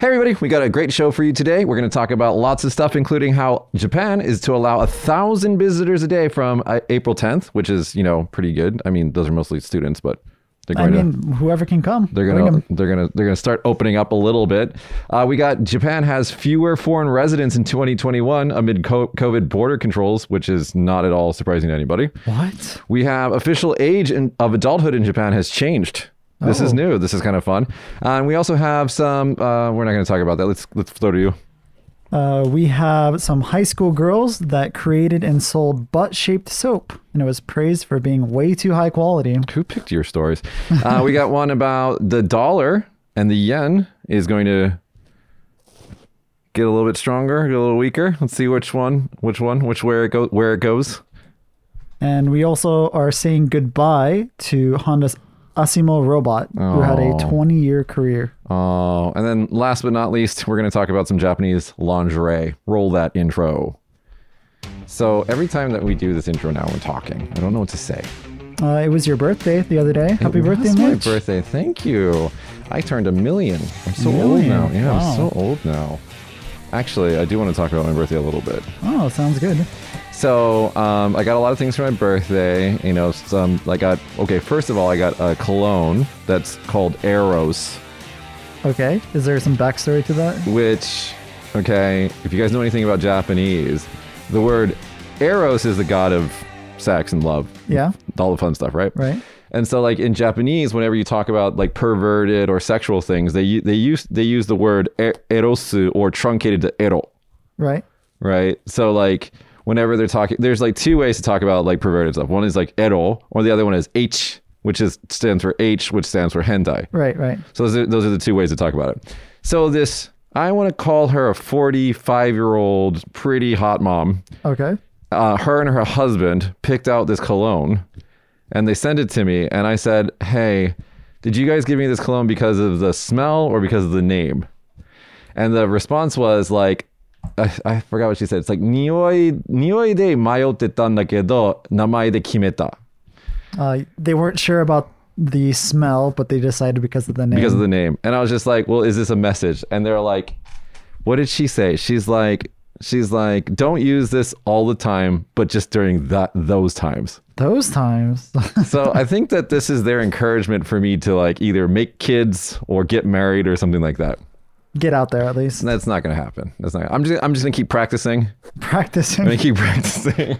Hey everybody, we got a great show for you today. We're going to talk about lots of stuff, including how Japan is to allow 1,000 visitors a day from April 10th, which is, you know, pretty good. I mean, those are mostly students, but they're going to, whoever can come. They're going to start opening up a little bit. We got Japan has fewer foreign residents in 2021 amid COVID border controls, which is not at all surprising to anybody. What? We have official age of adulthood in Japan has changed. This is new. This is kind of fun. And we also have some, we're not going to talk about that. Let's throw to you. We have some high school girls that created and sold butt-shaped soap, and it was praised for being way too high quality. Who picked your stories? We got one about the dollar and the yen is going to get a little bit stronger, get a little weaker. Let's see where it goes. And we also are saying goodbye to Honda's Asimo robot, who had a 20-year career. Oh, and then last but not least, we're going to talk about some Japanese lingerie. Roll that intro. So every time that we do this intro now, we're talking. I don't know what to say. It was your birthday the other day. Happy birthday, Mitch. It was my birthday. Thank you. I turned 1 million. I'm so old now. Yeah, wow. I'm so old now. Actually, I do want to talk about my birthday a little bit. Oh, sounds good. So I got a lot of things for my birthday, you know, first of all, I got a cologne that's called Eros. Okay, is there some backstory to that? Which, okay, if you guys know anything about Japanese, the word Eros is the god of sex and love. Yeah. All the fun stuff, right? Right. And so like in Japanese, whenever you talk about like perverted or sexual things, they use the word erosu or truncated to ero. Right. Right, so like, whenever they're talking, there's like two ways to talk about like perverted stuff. One is like ero, or the other one is h, which stands for h, which stands for hentai. Right, right. So those are the two ways to talk about it. So this, I want to call her a 45-year-old pretty hot mom. Okay. Her and her husband picked out this cologne, and they sent it to me, and I said, "Hey, did you guys give me this cologne because of the smell or because of the name?" And the response was like, I forgot what she said. It's like nioi de mayotetan dakedo namae de kimeta. They weren't sure about the smell, but they decided because of the name. Because of the name. And I was just like, "Well, is this a message?" And they're like, "What did she say?" She's like, "Don't use this all the time, but just during those times." Those times. So I think that this is their encouragement for me to like either make kids or get married or something like that. Get out there, at least. That's not going to happen. I'm just going to keep practicing. Practicing. I'm going to keep practicing.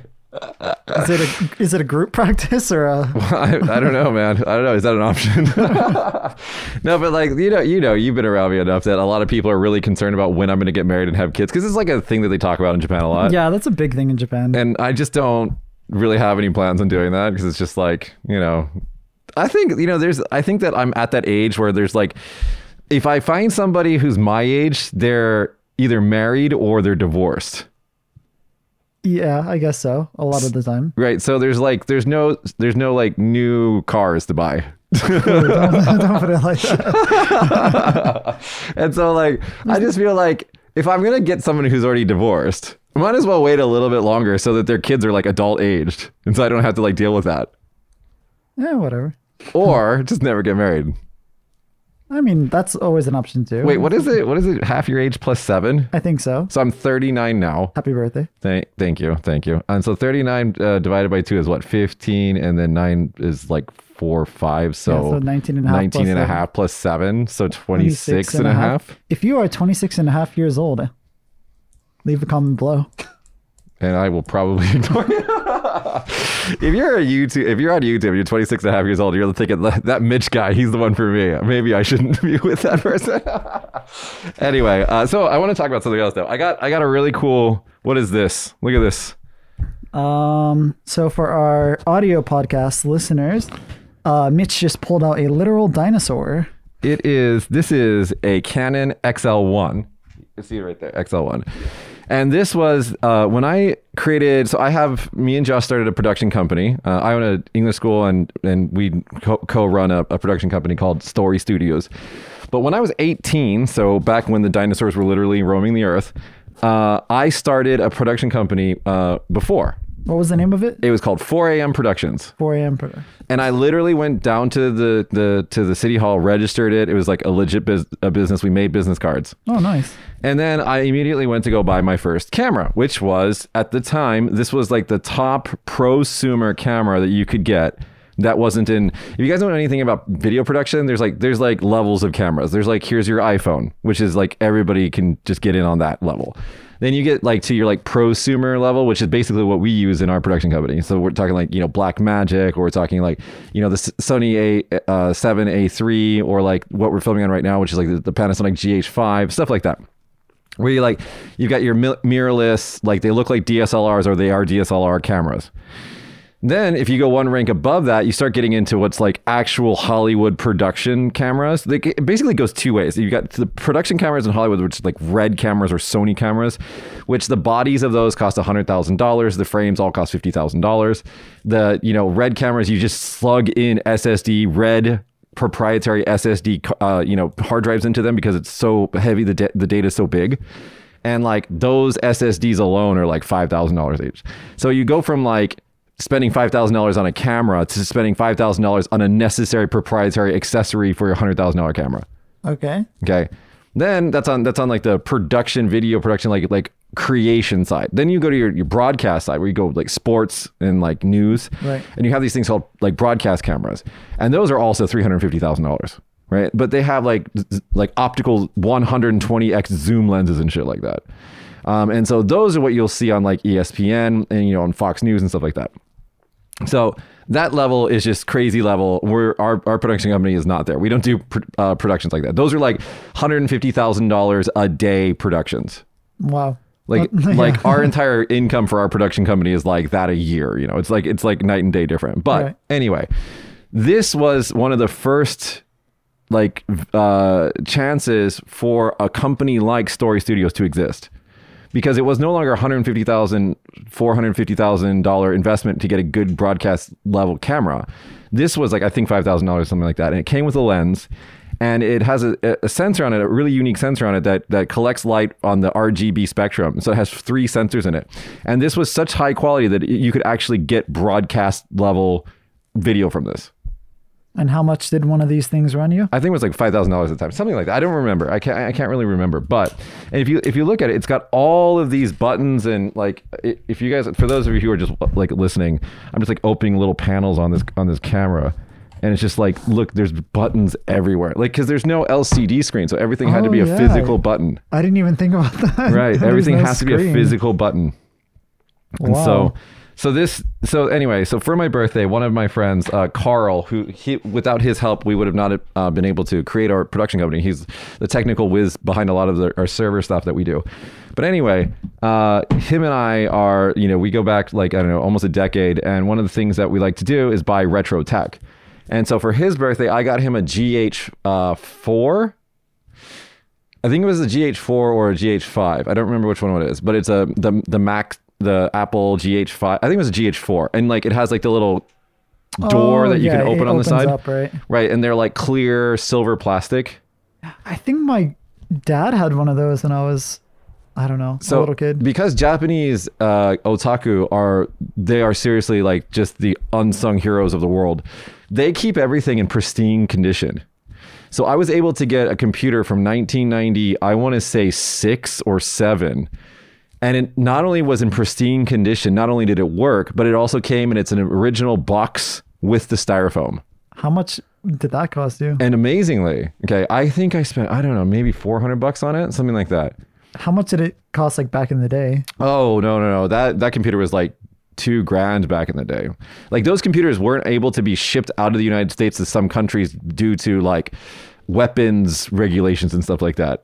Is it a group practice or a? Well, I don't know, man. I don't know. Is that an option? No, but like you know, you've been around me enough that a lot of people are really concerned about when I'm going to get married and have kids, because it's like a thing that they talk about in Japan a lot. Yeah, that's a big thing in Japan. And I just don't really have any plans on doing that, because it's just like, you know, I think, you know, I think that I'm at that age where there's like, if I find somebody who's my age, they're either married or they're divorced. Yeah, I guess so. A lot of the time. Right. So there's no like new cars to buy. Ooh, don't put it like that. And so like, I just feel like if I'm going to get someone who's already divorced, I might as well wait a little bit longer so that their kids are like adult aged. And so I don't have to like deal with that. Yeah, whatever. Or just never get married. I mean, that's always an option too. Wait, what is it? What is it? Half your age plus 7? I think so. So I'm 39 now. Happy birthday. Thank you. And so 39 divided by 2 is what? 15, and then 9 is like 4, 5. So, yeah, so 19 and a half plus 7. So 26 and a half. If you are 26 and a half years old, leave a comment below. And I will probably ignore you. If you're on YouTube, you're 26 and a half years old, you're thinking, that Mitch guy, he's the one for me. Maybe I shouldn't be with that person. Anyway, so I want to talk about something else though. I got a really cool, what is this? Look at this. So for our audio podcast listeners, Mitch just pulled out a literal dinosaur. This is a Canon XL1. You see it right there, XL1. And this was when I created, so me and Josh started a production company. I own an English school and we co-run a production company called Story Studios. But when I was 18, so back when the dinosaurs were literally roaming the earth, I started a production company before. What was the name of it? It was called 4 AM Productions. 4 AM Productions. And I literally went down to the city hall, registered it. It was like a legit business. We made business cards. Oh, nice. And then I immediately went to go buy my first camera, which was, at the time, this was like the top prosumer camera that you could get. That wasn't in, if you guys don't know anything about video production, there's like levels of cameras. There's like, here's your iPhone, which is like everybody can just get in on that level. Then you get like to your like prosumer level, which is basically what we use in our production company. So we're talking like, you know, Blackmagic, or we're talking like, you know, the Sony A7A3, or like what we're filming on right now, which is like the Panasonic GH5, stuff like that. Where you like, you've got your mirrorless, like they look like DSLRs, or they are DSLR cameras. Then if you go one rank above that, you start getting into what's like actual Hollywood production cameras. It basically goes two ways. You've got the production cameras in Hollywood, which is like Red cameras or Sony cameras, which the bodies of those cost $100,000. The frames all cost $50,000. The, you know, Red cameras, you just slug in SSD, Red proprietary SSD, you know, hard drives into them, because it's so heavy. The data is so big. And like those SSDs alone are like $5,000 each. So you go from like spending $5,000 on a camera to spending $5,000 on a necessary proprietary accessory for your $100,000 camera. Okay. Okay. Then that's on like the production, video production, like creation side. Then you go to your broadcast side, where you go like sports and like news. Right. And you have these things called like broadcast cameras. And those are also $350,000, right? But they have like optical 120x zoom lenses and shit like that. And so those are what you'll see on like ESPN and, you know, on Fox News and stuff like that. So that level is just crazy level. Our production company is not there. We don't do productions like that. Those are like $150,000 a day productions. Wow. Like, yeah. Like our entire income for our production company is like that a year. You know, it's like night and day different. But right. Anyway, this was one of the first like chances for a company like Story Studios to exist. Because it was no longer $150,000, $450,000 investment to get a good broadcast level camera. This was like, I think $5,000, something like that. And it came with a lens, and it has a sensor on it, a really unique sensor on it that collects light on the RGB spectrum. So it has three sensors in it. And this was such high quality that you could actually get broadcast level video from this. And how much did one of these things run you? I think it was like $5,000 at the time, something like that. I don't remember. I can't really remember. But if you look at it, it's got all of these buttons, and like, if you guys, for those of you who are just like listening, I'm just like opening little panels on this camera, and it's just like, look, there's buttons everywhere, like, because there's no LCD screen, so everything had to be a physical button. I didn't even think about that. Right, everything has to be a physical button. And wow. So anyway, for my birthday, one of my friends, Carl, without his help, we would have not been able to create our production company. He's the technical whiz behind a lot of our server stuff that we do. But anyway, him and I are, you know, we go back like, I don't know, almost a decade. And one of the things that we like to do is buy retro tech. And so for his birthday, I got him a GH4. I think it was a GH4 or a GH5. I don't remember which one it is, but it's the Mac. The Apple GH5, I think it was a GH4, and like it has like the little door that you can open on the side, up, right? And they're like clear silver plastic. I think my dad had one of those when I was, I don't know, a little kid. Because Japanese otaku they are seriously like just the unsung heroes of the world. They keep everything in pristine condition. So I was able to get a computer from 1990, I want to say 6 or 7. And it not only was in pristine condition, not only did it work, but it also came and it's an original box with the styrofoam. How much did that cost you? And amazingly, okay, I think I spent, I don't know, maybe $400 on it, something like that. How much did it cost like back in the day? Oh, no. That computer was like $2,000 back in the day. Like those computers weren't able to be shipped out of the United States to some countries due to like weapons regulations and stuff like that.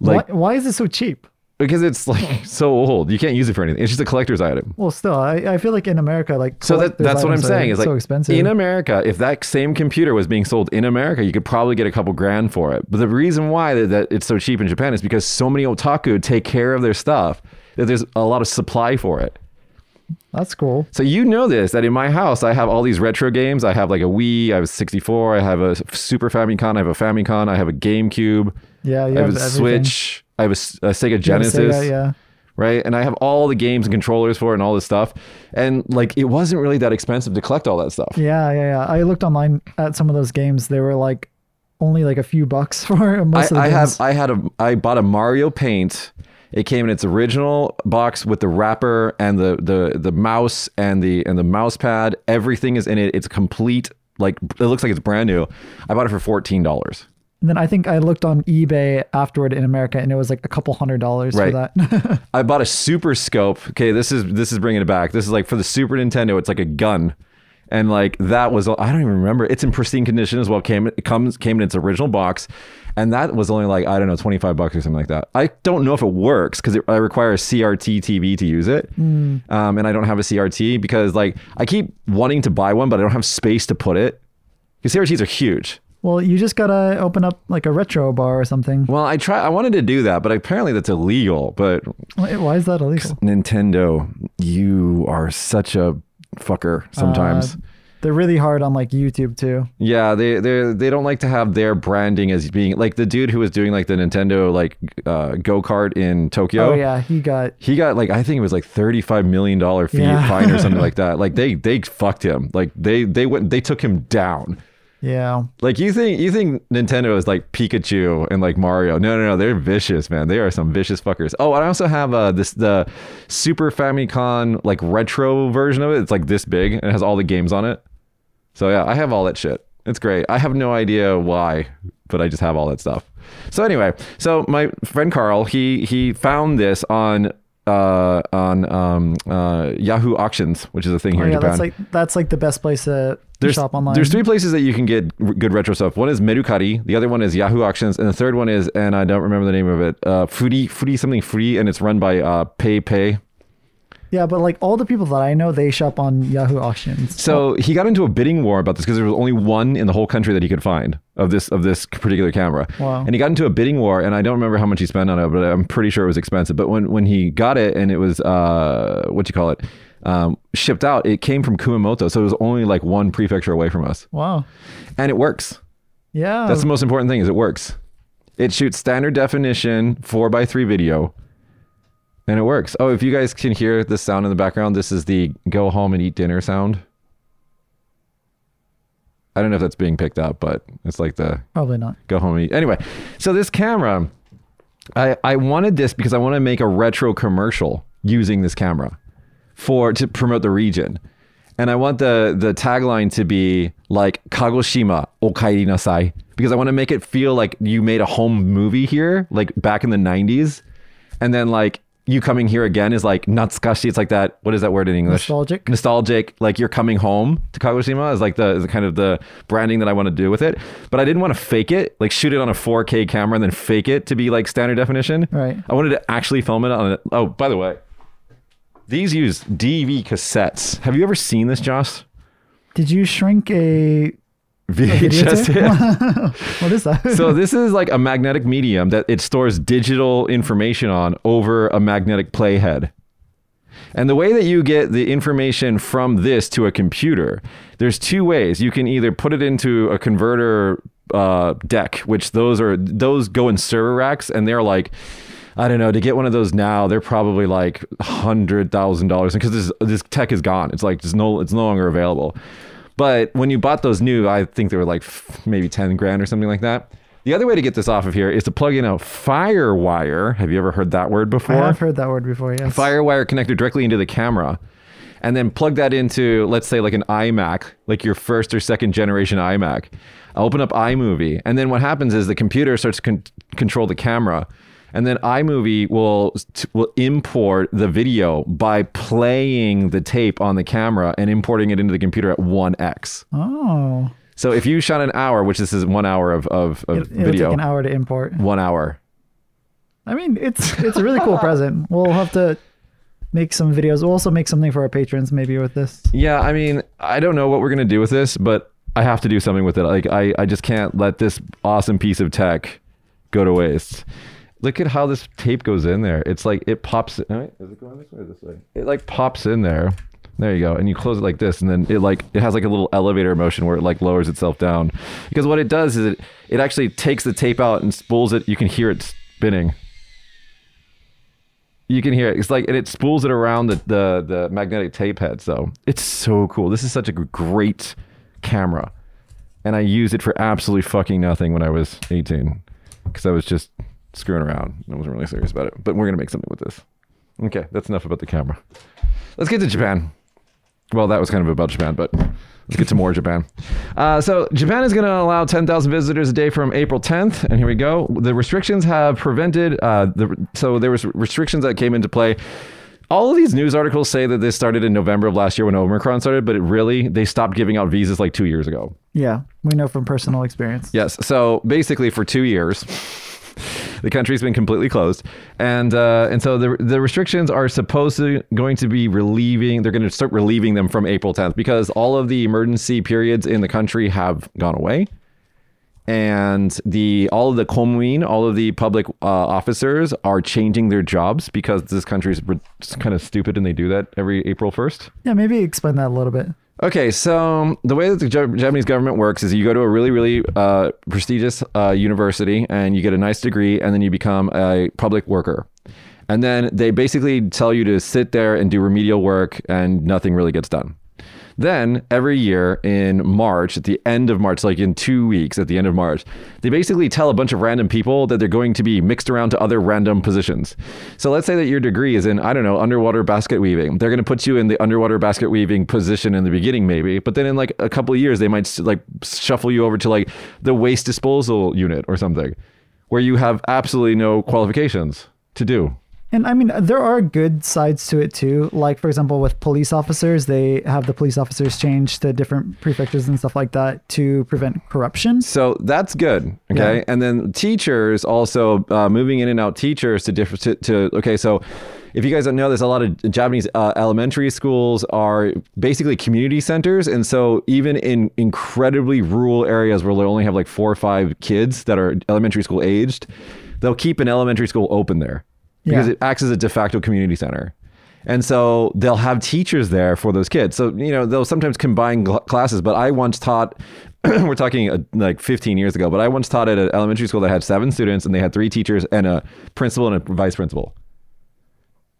Like, why is it so cheap? Because it's like so old, you can't use it for anything. It's just a collector's item. Well, still, I feel like in America, like so that's what I'm saying. It's like so expensive in America. If that same computer was being sold in America, you could probably get a couple grand for it. But the reason why that it's so cheap in Japan is because so many otaku take care of their stuff that there's a lot of supply for it. That's cool. So you know this, that in my house, I have all these retro games. I have like a Wii, I have a 64, I have a Super Famicom, I have a Famicom, I have a GameCube. Yeah, I have a Switch. I have a Sega Genesis, Sega, yeah. right? And I have all the games and controllers for it and all this stuff. And like, it wasn't really that expensive to collect all that stuff. Yeah. I looked online at some of those games. They were like only like a few bucks for most of the games. I bought a Mario Paint. It came in its original box with the wrapper and the mouse and the mouse pad. Everything is in it. It's complete. Like, it looks like it's brand new. I bought it for $14. And then I think I looked on eBay afterward in America, and it was like a couple $100 for that. I bought a Super Scope. Okay, this is bringing it back. This is like for the Super Nintendo. It's like a gun, and like that was, I don't even remember. It's in pristine condition as well. It came in its original box, and that was only like, I don't know, $25 or something like that. I don't know if it works because I require a CRT TV to use it, and I don't have a CRT because like I keep wanting to buy one, but I don't have space to put it because CRTs are huge. Well, you just gotta open up like a retro bar or something. Well, I wanted to do that, but apparently that's illegal. But why is that illegal? Nintendo, you are such a fucker sometimes. They're really hard on like YouTube too. Yeah, they don't like to have their branding as being like the dude who was doing like the Nintendo like go-kart in Tokyo. Oh yeah, he got like, I think it was like $35 million fine or something like that. Like they fucked him. Like they took him down. Yeah. Like you think Nintendo is like Pikachu and like Mario. No, they're vicious, man. They are some vicious fuckers. Oh, and I also have the Super Famicom like retro version of it. It's like this big and it has all the games on it. So yeah, I have all that shit. It's great. I have no idea why, but I just have all that stuff. So anyway, so my friend Carl, he found this on Yahoo Auctions, which is a thing here in Japan. That's like the best place to shop online. There's three places that you can get good retro stuff. One is Mercari, the other one is Yahoo Auctions, and the third one is, and I don't remember the name of it, Furi something free, and it's run by PayPay. Yeah, but like all the people that I know, they shop on Yahoo Auctions. So he got into a bidding war about this because there was only one in the whole country that he could find of this particular camera. Wow. And he got into a bidding war, and I don't remember how much he spent on it, but I'm pretty sure it was expensive. But when he got it and it was shipped out, it came from Kumamoto, so it was only like one prefecture away from us. Wow. And it works. Yeah. That's the most important thing, is it works. It shoots standard definition 4x3 video. And it works. Oh, if you guys can hear the sound in the background, this is the go home and eat dinner sound. I don't know if that's being picked up, but it's like the... Probably not. Go home and eat. Anyway, so this camera, I wanted this because I want to make a retro commercial using this camera to promote the region. And I want the tagline to be like, Kagoshima, okaeri nasai. Because I want to make it feel like you made a home movie here, like back in the 90s. And then like... you coming here again is like natsukashi. It's like that. What is that word in English? Nostalgic. Like you're coming home to Kagoshima is like the kind of the branding that I want to do with it. But I didn't want to fake it, like shoot it on a 4K camera and then fake it to be like standard definition. Right. I wanted to actually film it on it. Oh, by the way, these use DV cassettes. Have you ever seen this, Josh? Did you shrink a VHS? What is that? So this is like a magnetic medium that it stores digital information on over a magnetic playhead. And the way that you get the information from this to a computer, there's two ways. You can either put it into a converter deck, which those go in server racks, and they're like, I don't know, to get one of those now, they're probably like $100,000 because this tech is gone. It's like it's no longer available. But when you bought those new, I think they were like maybe 10 grand or something like that. The other way to get this off of here is to plug in a FireWire. Have you ever heard that word before? I have heard that word before, yes. FireWire connector directly into the camera. And then plug that into, let's say, like an iMac, like your first or second generation iMac. I'll open up iMovie. And then what happens is the computer starts to control the camera. And then iMovie will import the video by playing the tape on the camera and importing it into the computer at 1x. Oh. So if you shot an hour, which this is 1 hour of video. It'll take an hour to import. 1 hour. I mean, it's a really cool present. We'll have to make some videos. We'll also make something for our patrons maybe with this. Yeah, I mean, I don't know what we're going to do with this, but I have to do something with it. Like I just can't let this awesome piece of tech go to waste. Look at how this tape goes in there. It's like it pops. Right? Is it going this way or this way? It like pops in there. There you go. And you close it like this, and then it has like a little elevator motion where it like lowers itself down. Because what it does is it actually takes the tape out and spools it. You can hear it spinning. You can hear it. It's like, and it spools it around the magnetic tape head. So it's so cool. This is such a great camera. And I used it for absolutely fucking nothing when I was 18. Because I was just screwing around. I wasn't really serious about it. But we're going to make something with this. Okay, that's enough about the camera. Let's get to Japan. Well, that was kind of about Japan, but let's get to more Japan. So Japan is going to allow 10,000 visitors a day from April 10th. And here we go. The restrictions have prevented... So there was restrictions that came into play. All of these news articles say that this started in November of last year when Omicron started, but it really, they stopped giving out visas like 2 years ago. Yeah, we know from personal experience. Yes. So basically for 2 years... The country's been completely closed, and so the restrictions are They're going to start relieving them from April 10th because all of the emergency periods in the country have gone away, and all of the komuin, all of the public officers are changing their jobs because this country's kind of stupid and they do that every April 1st. Yeah, maybe explain that a little bit. Okay, so the way that the Japanese government works is you go to a really, really prestigious university and you get a nice degree and then you become a public worker. And then they basically tell you to sit there and do remedial work and nothing really gets done. Then every year in March, at the end of March, like in 2 weeks at the end of March, they basically tell a bunch of random people that they're going to be mixed around to other random positions. So let's say that your degree is in, I don't know, underwater basket weaving. They're going to put you in the underwater basket weaving position in the beginning, maybe. But then in like a couple of years, they might like shuffle you over to like the waste disposal unit or something where you have absolutely no qualifications to do. And I mean, there are good sides to it too. Like, for example, with police officers, they have the police officers change to different prefectures and stuff like that to prevent corruption. So that's good. Okay. Yeah. And then teachers also moving in and out teachers to different to okay. So if you guys don't know this, a lot of Japanese elementary schools are basically community centers. And so even in incredibly rural areas where they only have like 4 or 5 kids that are elementary school aged, they'll keep an elementary school open there. Because yeah. It acts as a de facto community center. And so they'll have teachers there for those kids. So, you know, they'll sometimes combine classes. But I once taught, we're talking like 15 years ago, but I once taught at an elementary school that had 7 students and they had 3 teachers and a principal and a vice principal.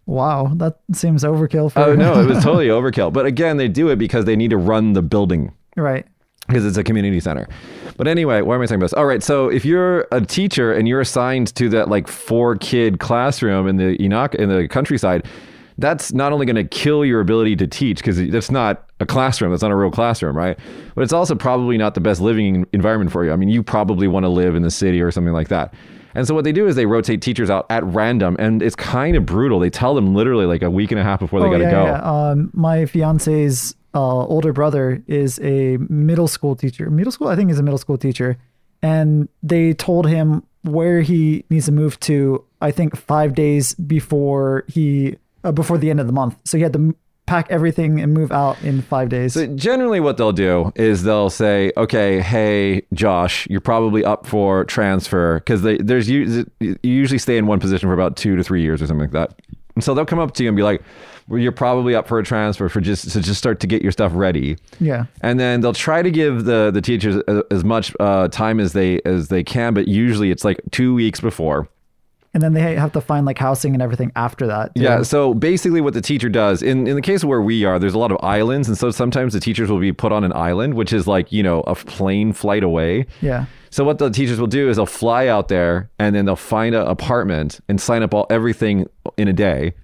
Wow, that seems overkill. For no, it was totally overkill. But again, they do it because they need to run the building. Right. Because it's a community center. But anyway, why am I talking about this? All right. So if you're a teacher and you're assigned to that like 4-kid classroom in the countryside, that's not only going to kill your ability to teach because that's not a classroom. That's not a real classroom, right? But it's also probably not the best living environment for you. I mean, you probably want to live in the city or something like that. And so what they do is they rotate teachers out at random, and it's kind of brutal. They tell them literally like a week and a half before they got to go. Yeah. My fiance's older brother is a middle school teacher. And they told him where he needs to move to, I think 5 days before before the end of the month. So he had to pack everything and move out in 5 days. So generally what they'll do is they'll say, okay, hey, Josh, you're probably up for transfer because you usually stay in one position for about 2 to 3 years or something like that. And so they'll come up to you and be like, well, you're probably up for a transfer to start to get your stuff ready. Yeah. And then they'll try to give the teachers as much time as they can, but usually it's like 2 weeks before. And then they have to find like housing and everything after that. Too. Yeah. So basically what the teacher does in the case of where we are, there's a lot of islands. And so sometimes the teachers will be put on an island, which is like, you know, a plane flight away. Yeah. So what the teachers will do is they'll fly out there and then they'll find an apartment and sign up everything in a day.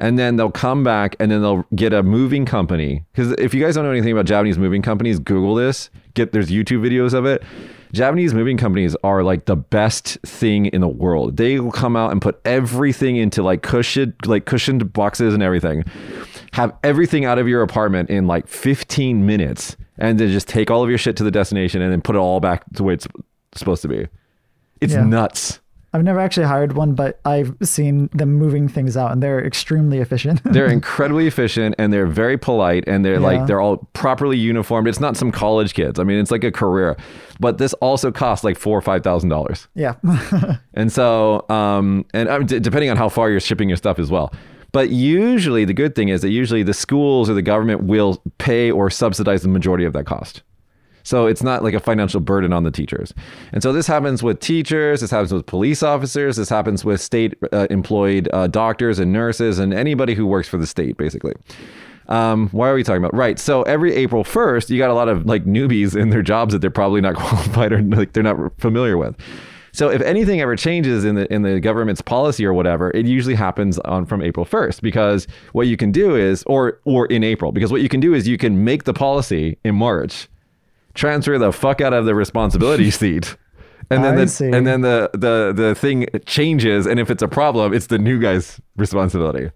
And then they'll come back and then they'll get a moving company. Because if you guys don't know anything about Japanese moving companies, Google this. There's YouTube videos of it. Japanese moving companies are like the best thing in the world. They will come out and put everything into like cushioned boxes and everything. Have everything out of your apartment in like 15 minutes and then just take all of your shit to the destination and then put it all back to where it's supposed to be. It's nuts. I've never actually hired one, but I've seen them moving things out and they're extremely efficient. They're incredibly efficient and they're very polite and they're like, they're all properly uniformed. It's not some college kids. I mean, it's like a career, but this also costs like $4,000 or $5,000. Yeah. And so, and depending on how far you're shipping your stuff as well. But usually the good thing is that usually the schools or the government will pay or subsidize the majority of that cost. So it's not like a financial burden on the teachers. And so this happens with teachers, this happens with police officers, this happens with state employed doctors and nurses and anybody who works for the state, basically. Why are we talking about? Right. So every April 1st, you got a lot of like newbies in their jobs that they're probably not qualified or like they're not familiar with. So if anything ever changes in the government's policy or whatever, it usually happens on from April 1st, because what you can do is, or in April, because what you can do is you can make the policy in March, transfer the fuck out of the responsibility seat. And then the thing changes. And if it's a problem, it's the new guy's responsibility.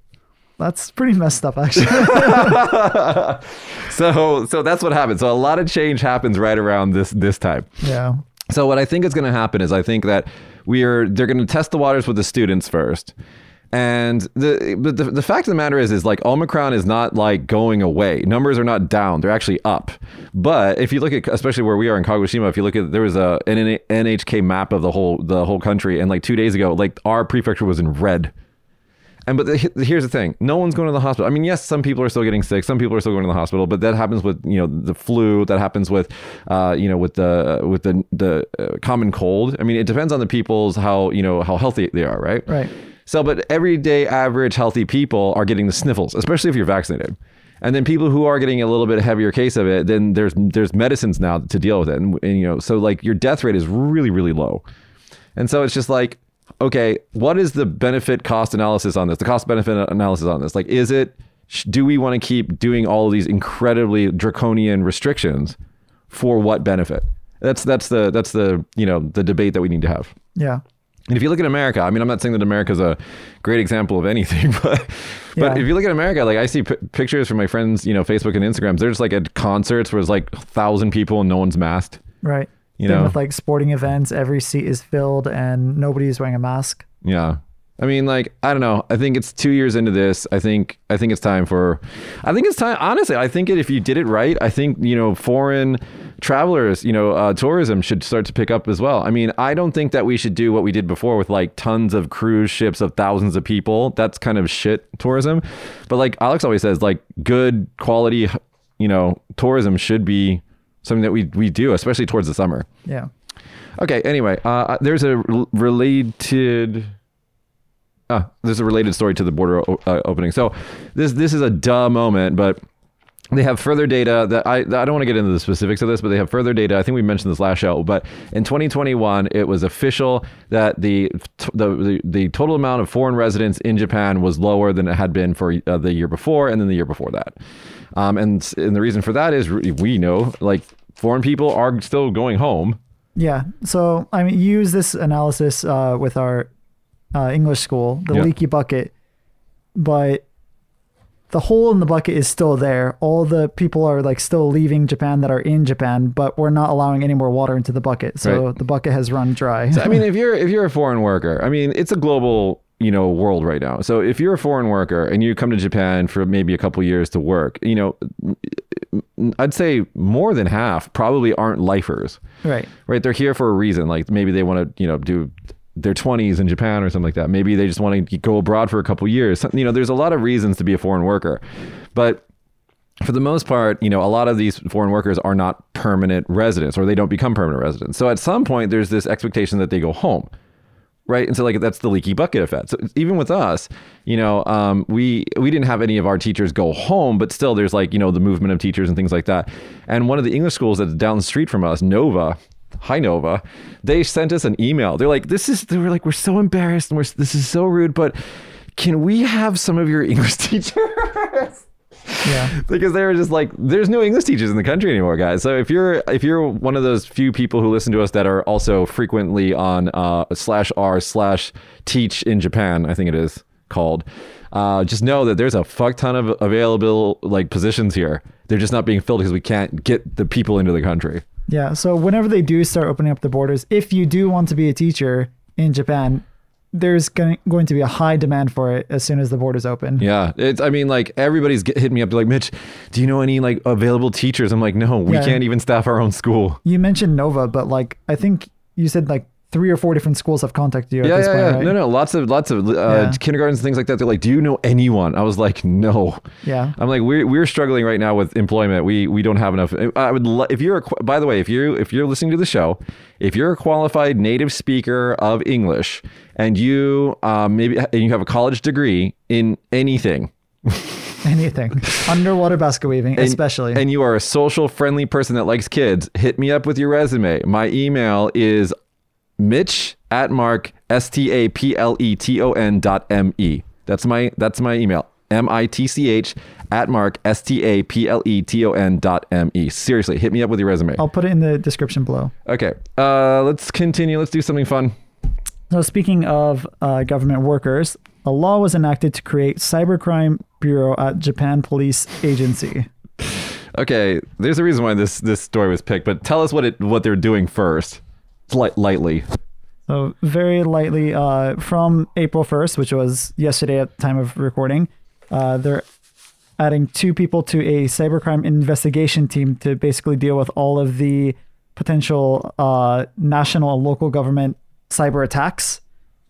That's pretty messed up, actually. So that's what happens. So a lot of change happens right around this time. Yeah. So what I think is going to happen is I think that they're going to test the waters with the students first. And the fact of the matter is like Omicron is not like going away. Numbers are not down. They're actually up. But if you look at, especially where we are in Kagoshima, if you look at, there was an NHK map of the whole country. And like 2 days ago, like our prefecture was in red. But here's the thing. No one's going to the hospital. I mean, yes, some people are still getting sick. Some people are still going to the hospital, but that happens with, you know, the flu, that happens with, with the common cold. I mean, it depends on the people's, how healthy they are. Right. Right. So, but everyday average healthy people are getting the sniffles, especially if you're vaccinated. And then people who are getting a little bit heavier case of it, then there's medicines now to deal with it. And you know, so like your death rate is really, really low. And so it's just like, okay, what is the benefit cost analysis on this? The cost benefit analysis on this? Like, is it, do we want to keep doing all of these incredibly draconian restrictions for what benefit? That's the you know, the debate that we need to have. Yeah. And if you look at America, I mean, I'm not saying that America's a great example of anything, but if you look at America, like I see pictures from my friends, you know, Facebook and Instagrams, they're just like at concerts where it's like 1,000 people and no one's masked. Right. You know, with like sporting events, every seat is filled and nobody's wearing a mask. Yeah. I mean, like, I don't know. I think it's 2 years into this. I think it's time for, honestly, I think if you did it right, I think, you know, foreign travelers, you know, tourism should start to pick up as well. I mean, I don't think that we should do what we did before with like tons of cruise ships of thousands of people. That's kind of shit tourism. But like Alex always says, like good quality, you know, tourism should be something that we do, especially towards the summer. Yeah. Okay. Anyway, there's a related story to the border opening. So this is a duh moment, but they have further data that I don't want to get into the specifics of this, but they have further data. I think we mentioned this last show, but in 2021, it was official that the total amount of foreign residents in Japan was lower than it had been for the year before, and then the year before that. And the reason for that is we know like foreign people are still going home. Yeah. So I mean, use this analysis with our English school, the leaky bucket, but the hole in the bucket is still there. All the people are like still leaving Japan that are in Japan, but we're not allowing any more water into the bucket. So right. The bucket has run dry. So, I mean, if you're a foreign worker, I mean, it's a global, you know, world right now. So if you're a foreign worker and you come to Japan for maybe a couple years to work, you know, I'd say more than half probably aren't lifers. Right. Right. They're here for a reason. Like maybe they want to, you know, do their 20s in Japan or something like that. Maybe they just want to go abroad for a couple years. You know, there's a lot of reasons to be a foreign worker, but for the most part, you know, a lot of these foreign workers are not permanent residents, or they don't become permanent residents. So at some point there's this expectation that they go home. Right. And so like that's the leaky bucket effect. So even with us, you know, we didn't have any of our teachers go home, but still there's like, you know, the movement of teachers and things like that. And one of the English schools that's down the street from us, Nova, hi Nova, they sent us an email. They're like, we're so embarrassed and this is so rude, but can we have some of your English teachers? Yeah. Because they were just like, there's no English teachers in the country anymore, guys. So if you're one of those few people who listen to us that are also frequently on /r/teach in Japan, I think it is called, just know that there's a fuck ton of available like positions here. They're just not being filled because we can't get the people into the country. Yeah. So whenever they do start opening up the borders, if you do want to be a teacher in Japan, there's going to be a high demand for it as soon as the borders open. Yeah. It's, I mean, like everybody's hitting me up. They're like, Mitch, do you know any like available teachers? I'm like, no, we can't even staff our own school. You mentioned Nova, but like, I think you said like 3 or 4 different schools have contacted you at this point, right? No, lots of kindergartens and things like that. They're like, do you know anyone? I was like, no. Yeah. I'm like, we're struggling right now with employment. We don't have enough. I would if you're a, by the way, if you're listening to the show, if you're a qualified native speaker of English and you have a college degree in anything. Anything. Underwater basket weaving, especially. And you are a social friendly person that likes kids, hit me up with your resume. My email is mitch@stapleton.me. That's my email. mitch@stapleton.me. Seriously, hit me up with your resume. I'll put it in the description below. Okay. Let's continue. Let's do something fun. So speaking of government workers, a law was enacted to create Cybercrime Bureau at Japan Police Agency. Okay, there's a reason why this story was picked, but tell us what they're doing first. Lightly. So very lightly, from April 1st, which was yesterday at the time of recording, they're adding 2 people to a cybercrime investigation team to basically deal with all of the potential national and local government cyber attacks,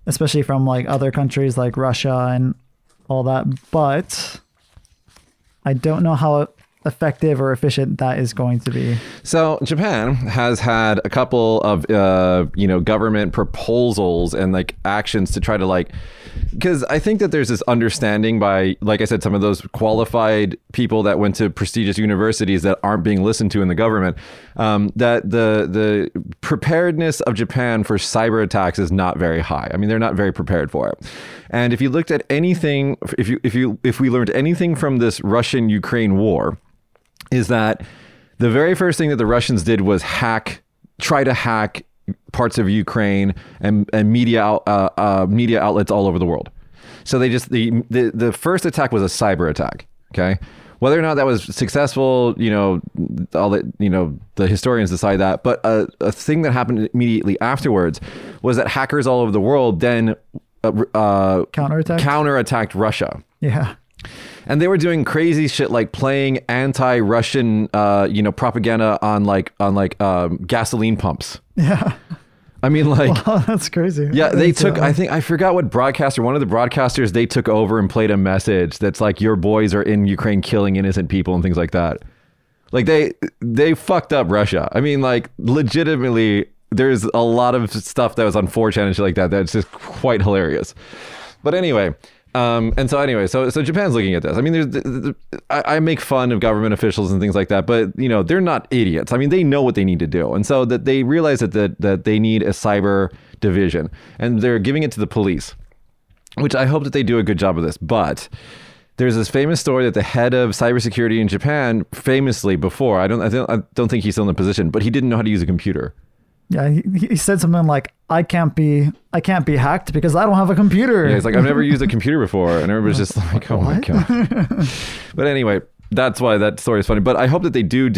especially from like other countries like Russia and all that. But I don't know how effective or efficient that is going to be. So Japan has had a couple of government proposals and like actions to try to like, because I think that there's this understanding by, like I said, some of those qualified people that went to prestigious universities that aren't being listened to in the government, that the preparedness of Japan for cyber attacks is not very high. I mean, they're not very prepared for it. And if you looked at anything, if we learned anything from this Russian-Ukraine war, is that the very first thing that the Russians did was try to hack parts of Ukraine and media outlets all over the world. So they just, the first attack was a cyber attack. Okay. Whether or not that was successful, the historians decide that. But a thing that happened immediately afterwards was that hackers all over the world then counterattacked Russia. Yeah. And they were doing crazy shit like playing anti-Russian, propaganda on gasoline pumps. Yeah. I mean, like, wow, that's crazy. Yeah, they took, I forgot what broadcaster, one of the broadcasters, they took over and played a message that's like, your boys are in Ukraine killing innocent people and things like that. Like they fucked up Russia. I mean, like, legitimately, there's a lot of stuff that was on 4chan and shit like that. That's just quite hilarious. But anyway. So Japan's looking at this. I mean, I make fun of government officials and things like that, but they're not idiots. I mean, they know what they need to do, and so that they realize that they need a cyber division, and they're giving it to the police, which I hope that they do a good job of this. But there's this famous story that the head of cybersecurity in Japan, famously before, I don't think he's still in the position, but he didn't know how to use a computer. Yeah, he said something like, I can't be hacked because I don't have a computer. Yeah, he's like, I've never used a computer before. And everybody's just like, oh my God. But anyway, that's why that story is funny. But I hope that they do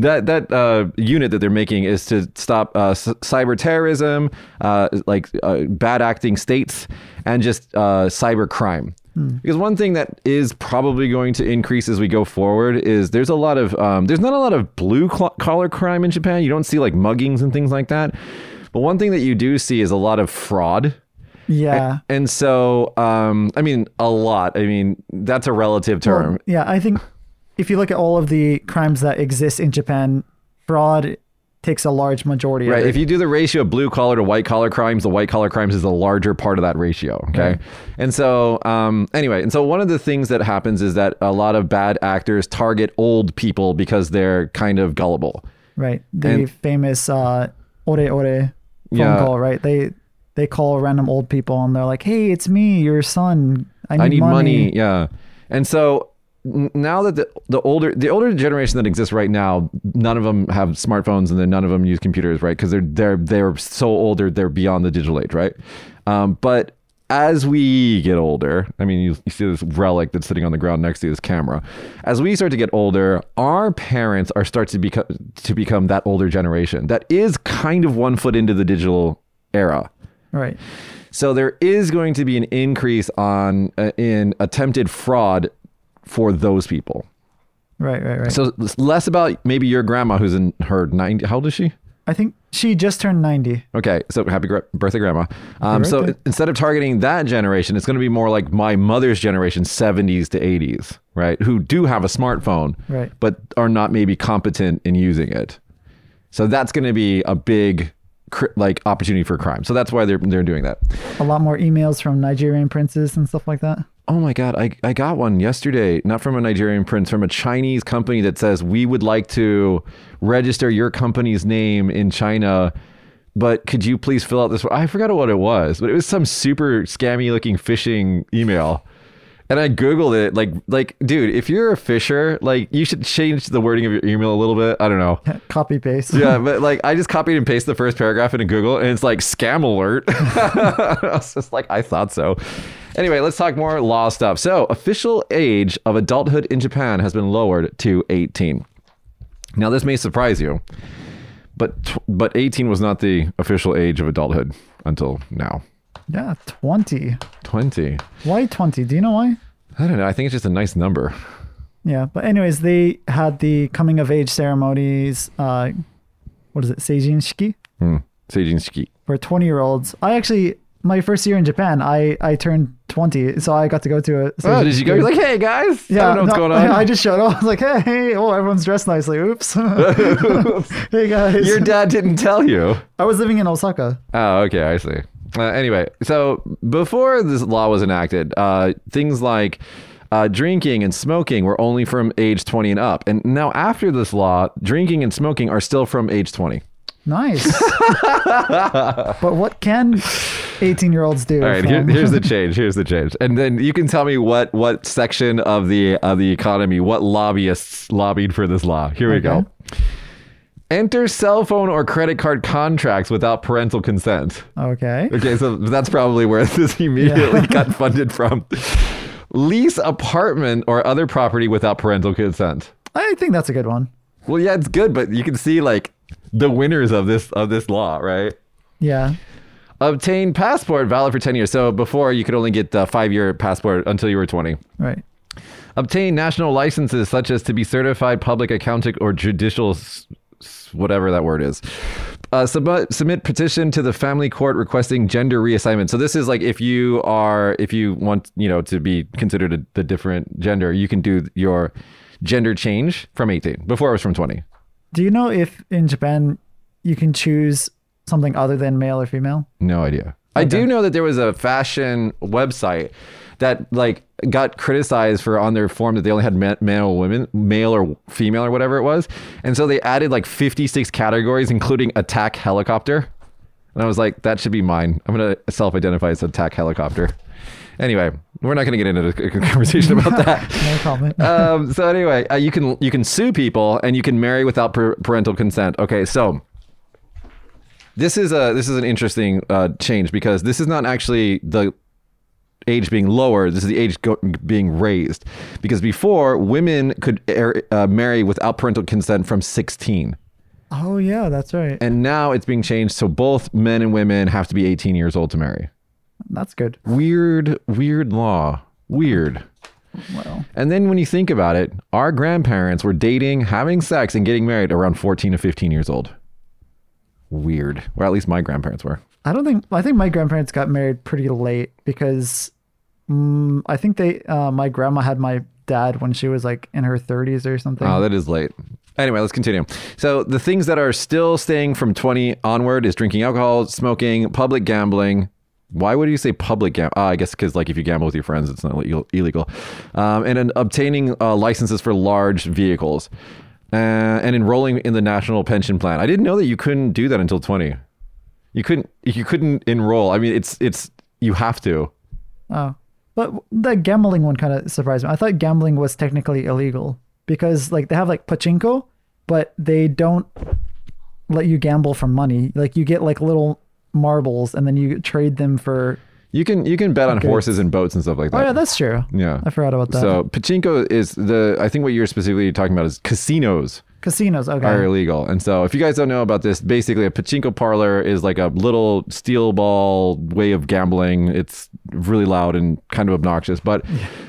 that unit that they're making is to stop cyber terrorism, bad acting states, and just cyber crime. Because one thing that is probably going to increase as we go forward is there's a lot of there's not a lot of blue collar crime in Japan. You don't see like muggings and things like that. But one thing that you do see is a lot of fraud. Yeah. And so, a lot. I mean, that's a relative term. Well, yeah, I think if you look at all of the crimes that exist in Japan, fraud takes a large majority of it. Right. If you do the ratio of blue collar to white collar crimes, the white collar crimes is a larger part of that ratio. Okay. Mm. And so so one of the things that happens is that a lot of bad actors target old people because they're kind of gullible. Right. The famous ore phone call, right? They call random old people and they're like, hey, it's me, your son. I need money. Yeah. And so now that the older generation that exists right now, none of them have smartphones and then none of them use computers, right? Because they're so older, they're beyond the digital age, right? But as we get older, I mean, you see this relic that's sitting on the ground next to this camera. As we start to get older, our parents start to become that older generation that is kind of one foot into the digital era, right? So there is going to be an increase in attempted fraud for those people. Right. So less about maybe your grandma who's in her 90s. How old is she? I think she just turned 90. Okay, so happy birthday, Grandma. So instead of targeting that generation, it's going to be more like my mother's generation, 70s to 80s, right? Who do have a smartphone, right, but are not maybe competent in using it. So that's going to be a big like opportunity for crime. So that's why they're doing that. A lot more emails from Nigerian princes and stuff like that. Oh my God, I got one yesterday, not from a Nigerian prince, from a Chinese company that says, we would like to register your company's name in China, but could you please fill out this? I forgot what it was, but it was some super scammy looking phishing email. And I Googled it, like, dude, if you're a fisher, like, you should change the wording of your email a little bit. I don't know. Copy paste. Yeah, but like, I just copied and pasted the first paragraph into Google, and it's like, scam alert. I was just like, I thought so. Anyway, let's talk more law stuff. So, official age of adulthood in Japan has been lowered to 18. Now, this may surprise you, but 18 was not the official age of adulthood until now. Yeah, 20. 20. Why 20? Do you know why? I don't know. I think it's just a nice number. Yeah, but anyways, they had the coming of age ceremonies. What is it? Seijinshiki? Seijinshiki. For 20-year-olds. I actually... My first year in Japan, I turned 20, so I got to go to a... Oh, did you go? You're like, hey, guys. Yeah, I don't know what's going on. I just showed up. I was like, hey, oh, everyone's dressed nicely. Oops. Hey, guys. Your dad didn't tell you. I was living in Osaka. Oh, okay. I see. Anyway, so before this law was enacted, things like drinking and smoking were only from age 20 and up. And now after this law, drinking and smoking are still from age 20. Nice. But what can 18-year-olds do? All right, here's the change. Here's the change. And then you can tell me what section of the economy, what lobbyists lobbied for this law. Here we go. Enter cell phone or credit card contracts without parental consent. Okay. Okay, so that's probably where this immediately got funded from. Lease apartment or other property without parental consent. I think that's a good one. Well, yeah, it's good, but you can see like the winners of this law, right? Yeah. Obtain passport valid for 10 years. So before you could only get the 5-year passport until you were 20. Right. Obtain national licenses such as to be certified public accountant or judicial, whatever that word is. Submit petition to the family court requesting gender reassignment. So this is like if you want, you know, to be considered the different gender, you can do your gender change from 18. Before it was from 20. Do you know if in Japan you can choose something other than male or female? No idea. Okay. I do know that there was a fashion website that like got criticized for on their form that they only had male or female or whatever it was. And so they added like 56 categories, including attack helicopter. And I was like, that should be mine. I'm going to self-identify as attack helicopter. Anyway, we're not going to get into a conversation about that. No comment. So anyway, you can sue people and you can marry without parental consent. Okay, so this is an interesting change because this is not actually the age being lowered. This is the age being raised because before women could marry without parental consent from 16. Oh yeah, that's right. And now it's being changed so both men and women have to be 18 years old to marry. That's good. Weird law. Weird. Well. And then when you think about it, our grandparents were dating, having sex, and getting married around 14 to 15 years old. Weird. Or at least my grandparents were. I think my grandparents got married pretty late because I think my grandma had my dad when she was like in her 30s or something. Oh, that is late. Anyway, let's continue. So the things that are still staying from 20 onward is drinking alcohol, smoking, public gambling. Why would you say public gamble? I guess because like if you gamble with your friends, it's not illegal. And then obtaining licenses for large vehicles and enrolling in the national pension plan. I didn't know that you couldn't do that until 20. You couldn't enroll. I mean, it's you have to. Oh, but the gambling one kind of surprised me. I thought gambling was technically illegal because like they have like pachinko, but they don't let you gamble for money. Like you get like little marbles and then you trade them for you can bet on horses and boats and stuff like that. Oh yeah, that's true. Yeah, I forgot about that. So pachinko is I think what you're specifically talking about is casinos okay, are illegal. And so if you guys don't know about this, basically a pachinko parlor is like a little steel ball way of gambling. It's really loud and kind of obnoxious, but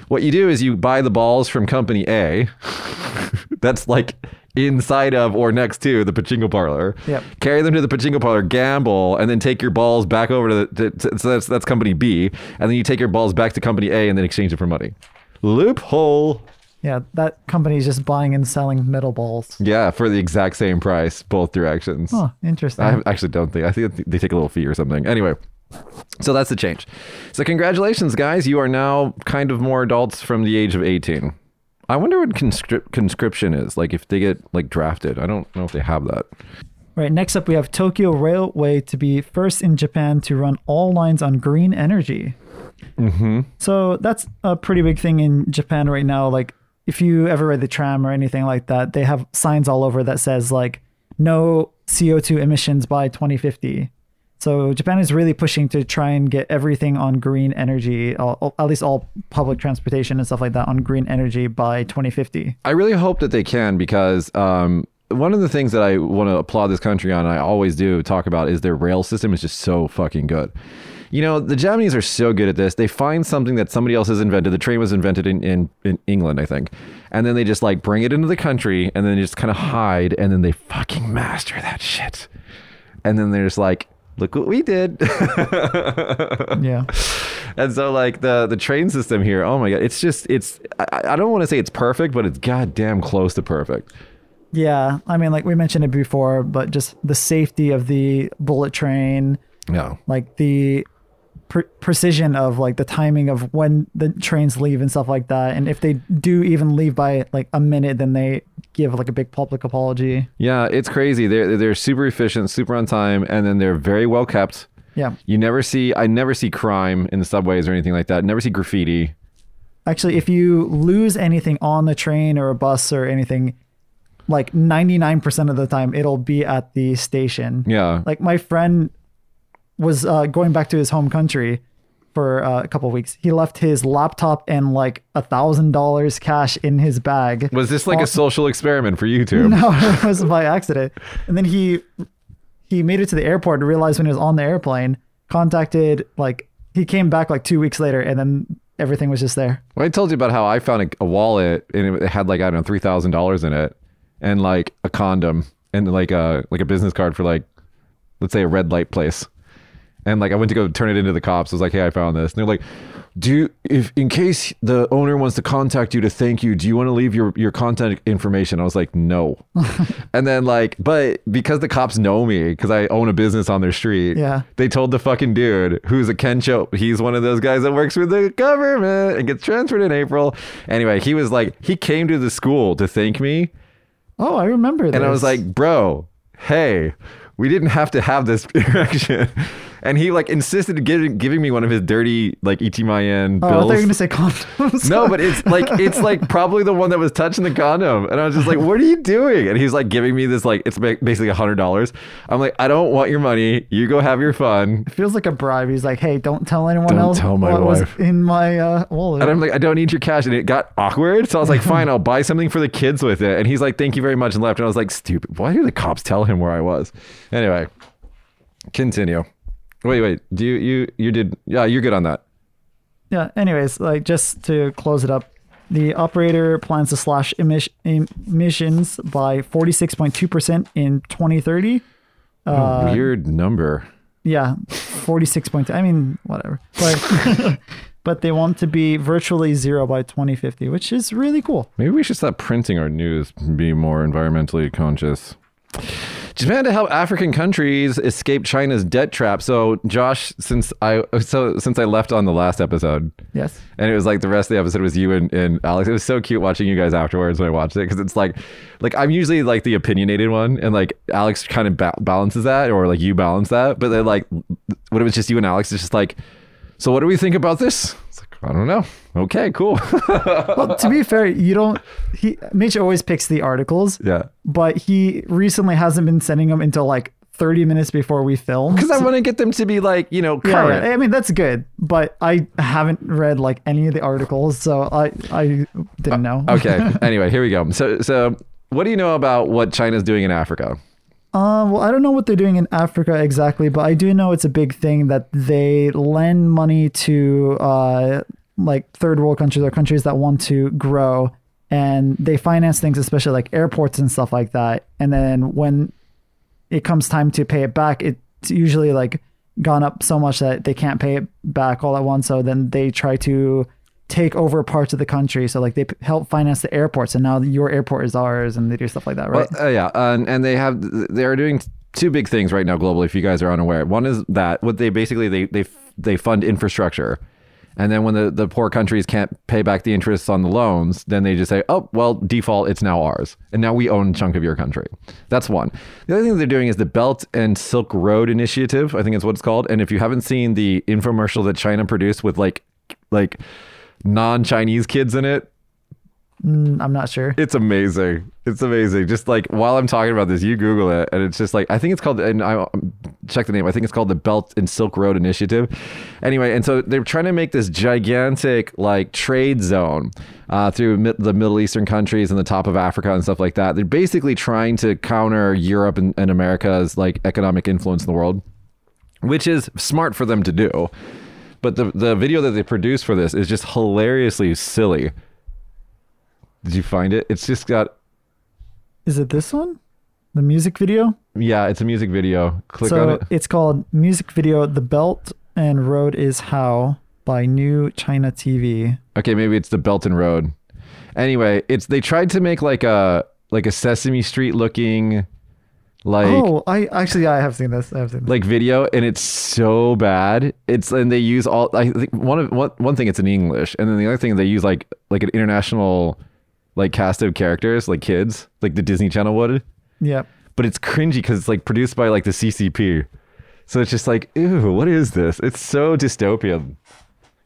what you do is you buy the balls from company A. That's like inside of or next to the pachinko parlor. Yep. Carry them to the pachinko parlor, gamble, and then take your balls back over to the... so that's company B. And then you take your balls back to company A and then exchange it for money. Loophole. Yeah, that company's just buying and selling metal balls. Yeah, for the exact same price, both directions. Oh, interesting. I actually don't think... I think they take a little fee or something. Anyway... so that's the change. So congratulations, guys. You are now kind of more adults from the age of 18. I wonder what conscription is. Like if they get like drafted. I don't know if they have that. Right. Next up, we have Tokyo Railway to be first in Japan to run all lines on green energy. Mm-hmm. So that's a pretty big thing in Japan right now. Like if you ever ride the tram or anything like that, they have signs all over that says like no CO2 emissions by 2050. So Japan is really pushing to try and get everything on green energy, at least all public transportation and stuff like that on green energy by 2050. I really hope that they can, because one of the things that I want to applaud this country on, and I always do talk about, is their rail system is just so fucking good. You know, the Japanese are so good at this. They find something that somebody else has invented. The train was invented in England, I think. And then they just like bring it into the country and then just kind of hide. And then they fucking master that shit. And then they're just like, look what we did. Yeah. And so like the train system here, oh my God, it's just, it's, I don't want to say it's perfect, but it's goddamn close to perfect. Yeah. I mean, like we mentioned it before, but just the safety of the bullet train. No. Like the precision of like the timing of when the trains leave and stuff like that. And if they do even leave by like a minute, then they give like a big public apology. Yeah, it's crazy. They're super efficient, super on time, and then they're very well kept. Yeah. I never see crime in the subways or anything like that. Never see graffiti. Actually, if you lose anything on the train or a bus or anything, like 99% of the time it'll be at the station. Yeah. Like my friend was going back to his home country for a couple of weeks. He left his laptop and like $1,000 cash in his bag. Was this like a social experiment for YouTube? No, it was by accident. And then he made it to the airport and realized when he was on the airplane, contacted, like he came back like 2 weeks later and then everything was just there. Well, I told you about how I found a wallet and it had like, I don't know, $3,000 in it and like a condom and like a business card for like, let's say a red light place. And like I went to go turn it into the cops. I was like, "Hey, I found this." And they're like, if in case the owner wants to contact you to thank you, do you want to leave your contact information?" I was like, "No." And then like, but because the cops know me because I own a business on their street, yeah, they told the fucking dude who's a Kencho. He's one of those guys that works with the government and gets transferred in April. Anyway, he was like, he came to the school to thank me. Oh, I remember that. And I was like, "Bro, hey, we didn't have to have this interaction." And he like insisted on giving me one of his dirty like Etimayan bills. Oh, I thought you were going to say condoms. No, but it's like probably the one that was touching the condom. And I was just like, "What are you doing?" And he's like giving me this like, it's basically $100. I'm like, "I don't want your money. You go have your fun." It feels like a bribe. He's like, "Hey, don't tell anyone else. Don't tell my wife. Was in my wallet." And I'm like, "I don't need your cash." And it got awkward. So I was like, "Fine, I'll buy something for the kids with it." And he's like, "Thank you very much," and left. And I was like, "Stupid. Why do the cops tell him where I was?" Anyway, continue. Wait. Do you did? Yeah, you're good on that. Yeah. Anyways, like just to close it up, the operator plans to slash emissions by 46.2% in 2030. Weird number. Yeah, 46.2. I mean, whatever. But they want to be virtually zero by 2050, which is really cool. Maybe we should stop printing our news and be more environmentally conscious. Japan to help African countries escape China's debt trap. So Josh, since I left on the last episode, yes, and it was like the rest of the episode was you and Alex. It was so cute watching you guys afterwards when I watched it, because it's like I'm usually like the opinionated one, and like Alex kind of balances that, or like you balance that. But then like when it was just you and Alex, it's just like, "So what do we think about this?" It's like, "I don't know." Okay, cool. Well, to be fair, Mitch always picks the articles. Yeah. But he recently hasn't been sending them until like 30 minutes before we film. Because I want to get them to be like, you know, current. Yeah. I mean, that's good. But I haven't read like any of the articles, so I didn't know. Okay. Anyway, here we go. So what do you know about what China's doing in Africa? Well, I don't know what they're doing in Africa exactly, but I do know it's a big thing that they lend money to like third world countries or countries that want to grow, and they finance things, especially like airports and stuff like that. And then when it comes time to pay it back, it's usually like gone up so much that they can't pay it back all at once. So then they try to take over parts of the country. So like they help finance the airports, and now your airport is ours, and they do stuff like that, right? Well, yeah. And they are doing two big things right now globally, if you guys are unaware. One is that what they basically fund infrastructure. And then when the poor countries can't pay back the interest on the loans, then they just say, oh, well, default, it's now ours. And now we own a chunk of your country. That's one. The other thing they're doing is the Belt and Silk Road Initiative, I think it's what it's called. And if you haven't seen the infomercial that China produced with like non-Chinese kids in it, I'm not sure. It's amazing. It's amazing. Just like while I'm talking about this, you Google it, and it's just like, I think it's called, and I check the name, I think it's called the Belt and Silk Road Initiative. Anyway, and so they're trying to make this gigantic like trade zone through the Middle Eastern countries and the top of Africa and stuff like that. They're basically trying to counter Europe and America's like economic influence in the world, which is smart for them to do. But the video that they produce for this is just hilariously silly. Did you find it? It's just got... Is it this one? The music video? Yeah, it's a music video. Click on it. So it's called Music Video, The Belt and Road is How by New China TV. Okay, maybe it's The Belt and Road. Anyway, it's they tried to make like a Sesame Street looking... like oh, I have seen this. I have seen this. Like video, and it's so bad. It's and they use all... I think one thing, it's in English, and then the other thing they use like an international... like cast of characters, like kids, like the Disney Channel would. Yeah. But it's cringy because it's like produced by like the CCP. So it's just like, ew, what is this? It's so dystopian.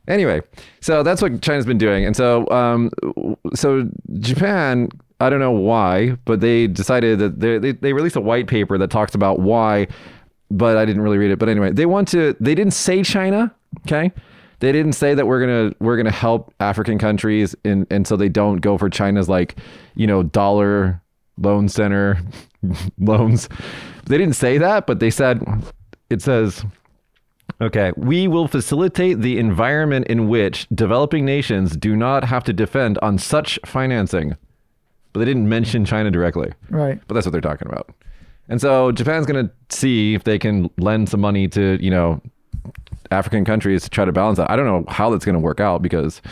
Anyway, so that's what China's been doing. And so so Japan, I don't know why, but they decided that they released a white paper that talks about why, but I didn't really read it. But anyway, they didn't say China, okay? They didn't say that we're gonna help African countries, and so they don't go for China's like, you know, dollar loan center loans. They didn't say that, but they said, it says, okay, we will facilitate the environment in which developing nations do not have to depend on such financing. But they didn't mention China directly. Right. But that's what they're talking about. And so Japan's gonna see if they can lend some money to, you know, African countries to try to balance that. I don't know how that's going to work out because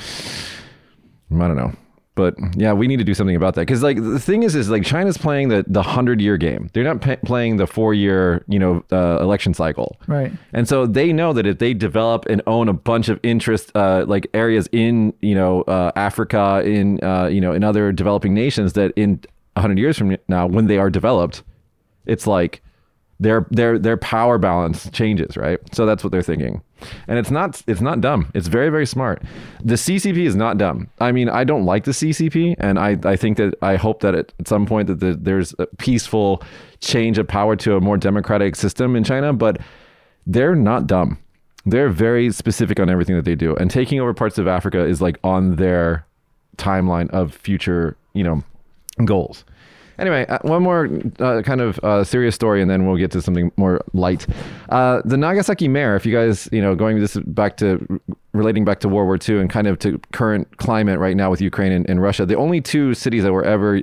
I don't know, but yeah, we need to do something about that. Because like the thing is like China's playing the 100-year game. They're not playing the 4-year, you know, election cycle. Right. And so they know that if they develop and own a bunch of interest, like areas in, you know, Africa, in, you know, in other developing nations, that in 100 years from now, when they are developed, it's like their power balance changes, right? So that's what they're thinking, and it's not dumb. It's very, very smart. The CCP is not dumb. I mean, I don't like the CCP, and I think that I hope that at some point that there's a peaceful change of power to a more democratic system in China. But they're not dumb. They're very specific on everything that they do, and taking over parts of Africa is like on their timeline of future, you know, goals. Anyway, one more kind of serious story, and then we'll get to something more light. The Nagasaki mayor, if you guys, you know, going this back to relating back to World War II and kind of to current climate right now with Ukraine and Russia, the only two cities that were ever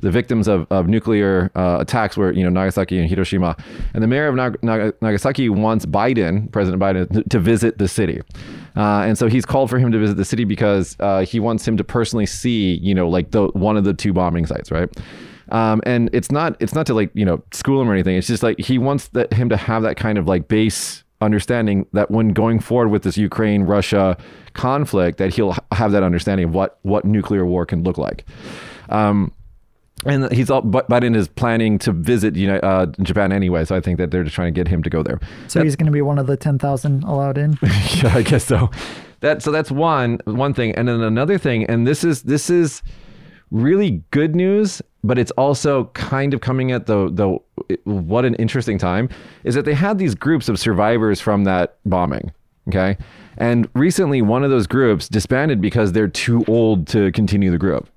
the victims of nuclear attacks were, you know, Nagasaki and Hiroshima. And the mayor of Nagasaki wants Biden, President Biden, to visit the city. And so he's called for him to visit the city because he wants him to personally see, you know, like one of the two bombing sites, right? And it's not to like, you know, school him or anything. It's just like he wants him to have that kind of like base understanding that when going forward with this Ukraine-Russia conflict, that he'll have that understanding of what nuclear war can look like. And Biden is planning to visit, you know, Japan anyway. So I think that they're just trying to get him to go there. So he's going to be one of the 10,000 allowed in. Yeah, I guess so. So that's one thing. And then another thing, and this is really good news, but it's also kind of coming at what an interesting time, is that they had these groups of survivors from that bombing. Okay. And recently one of those groups disbanded because they're too old to continue the group.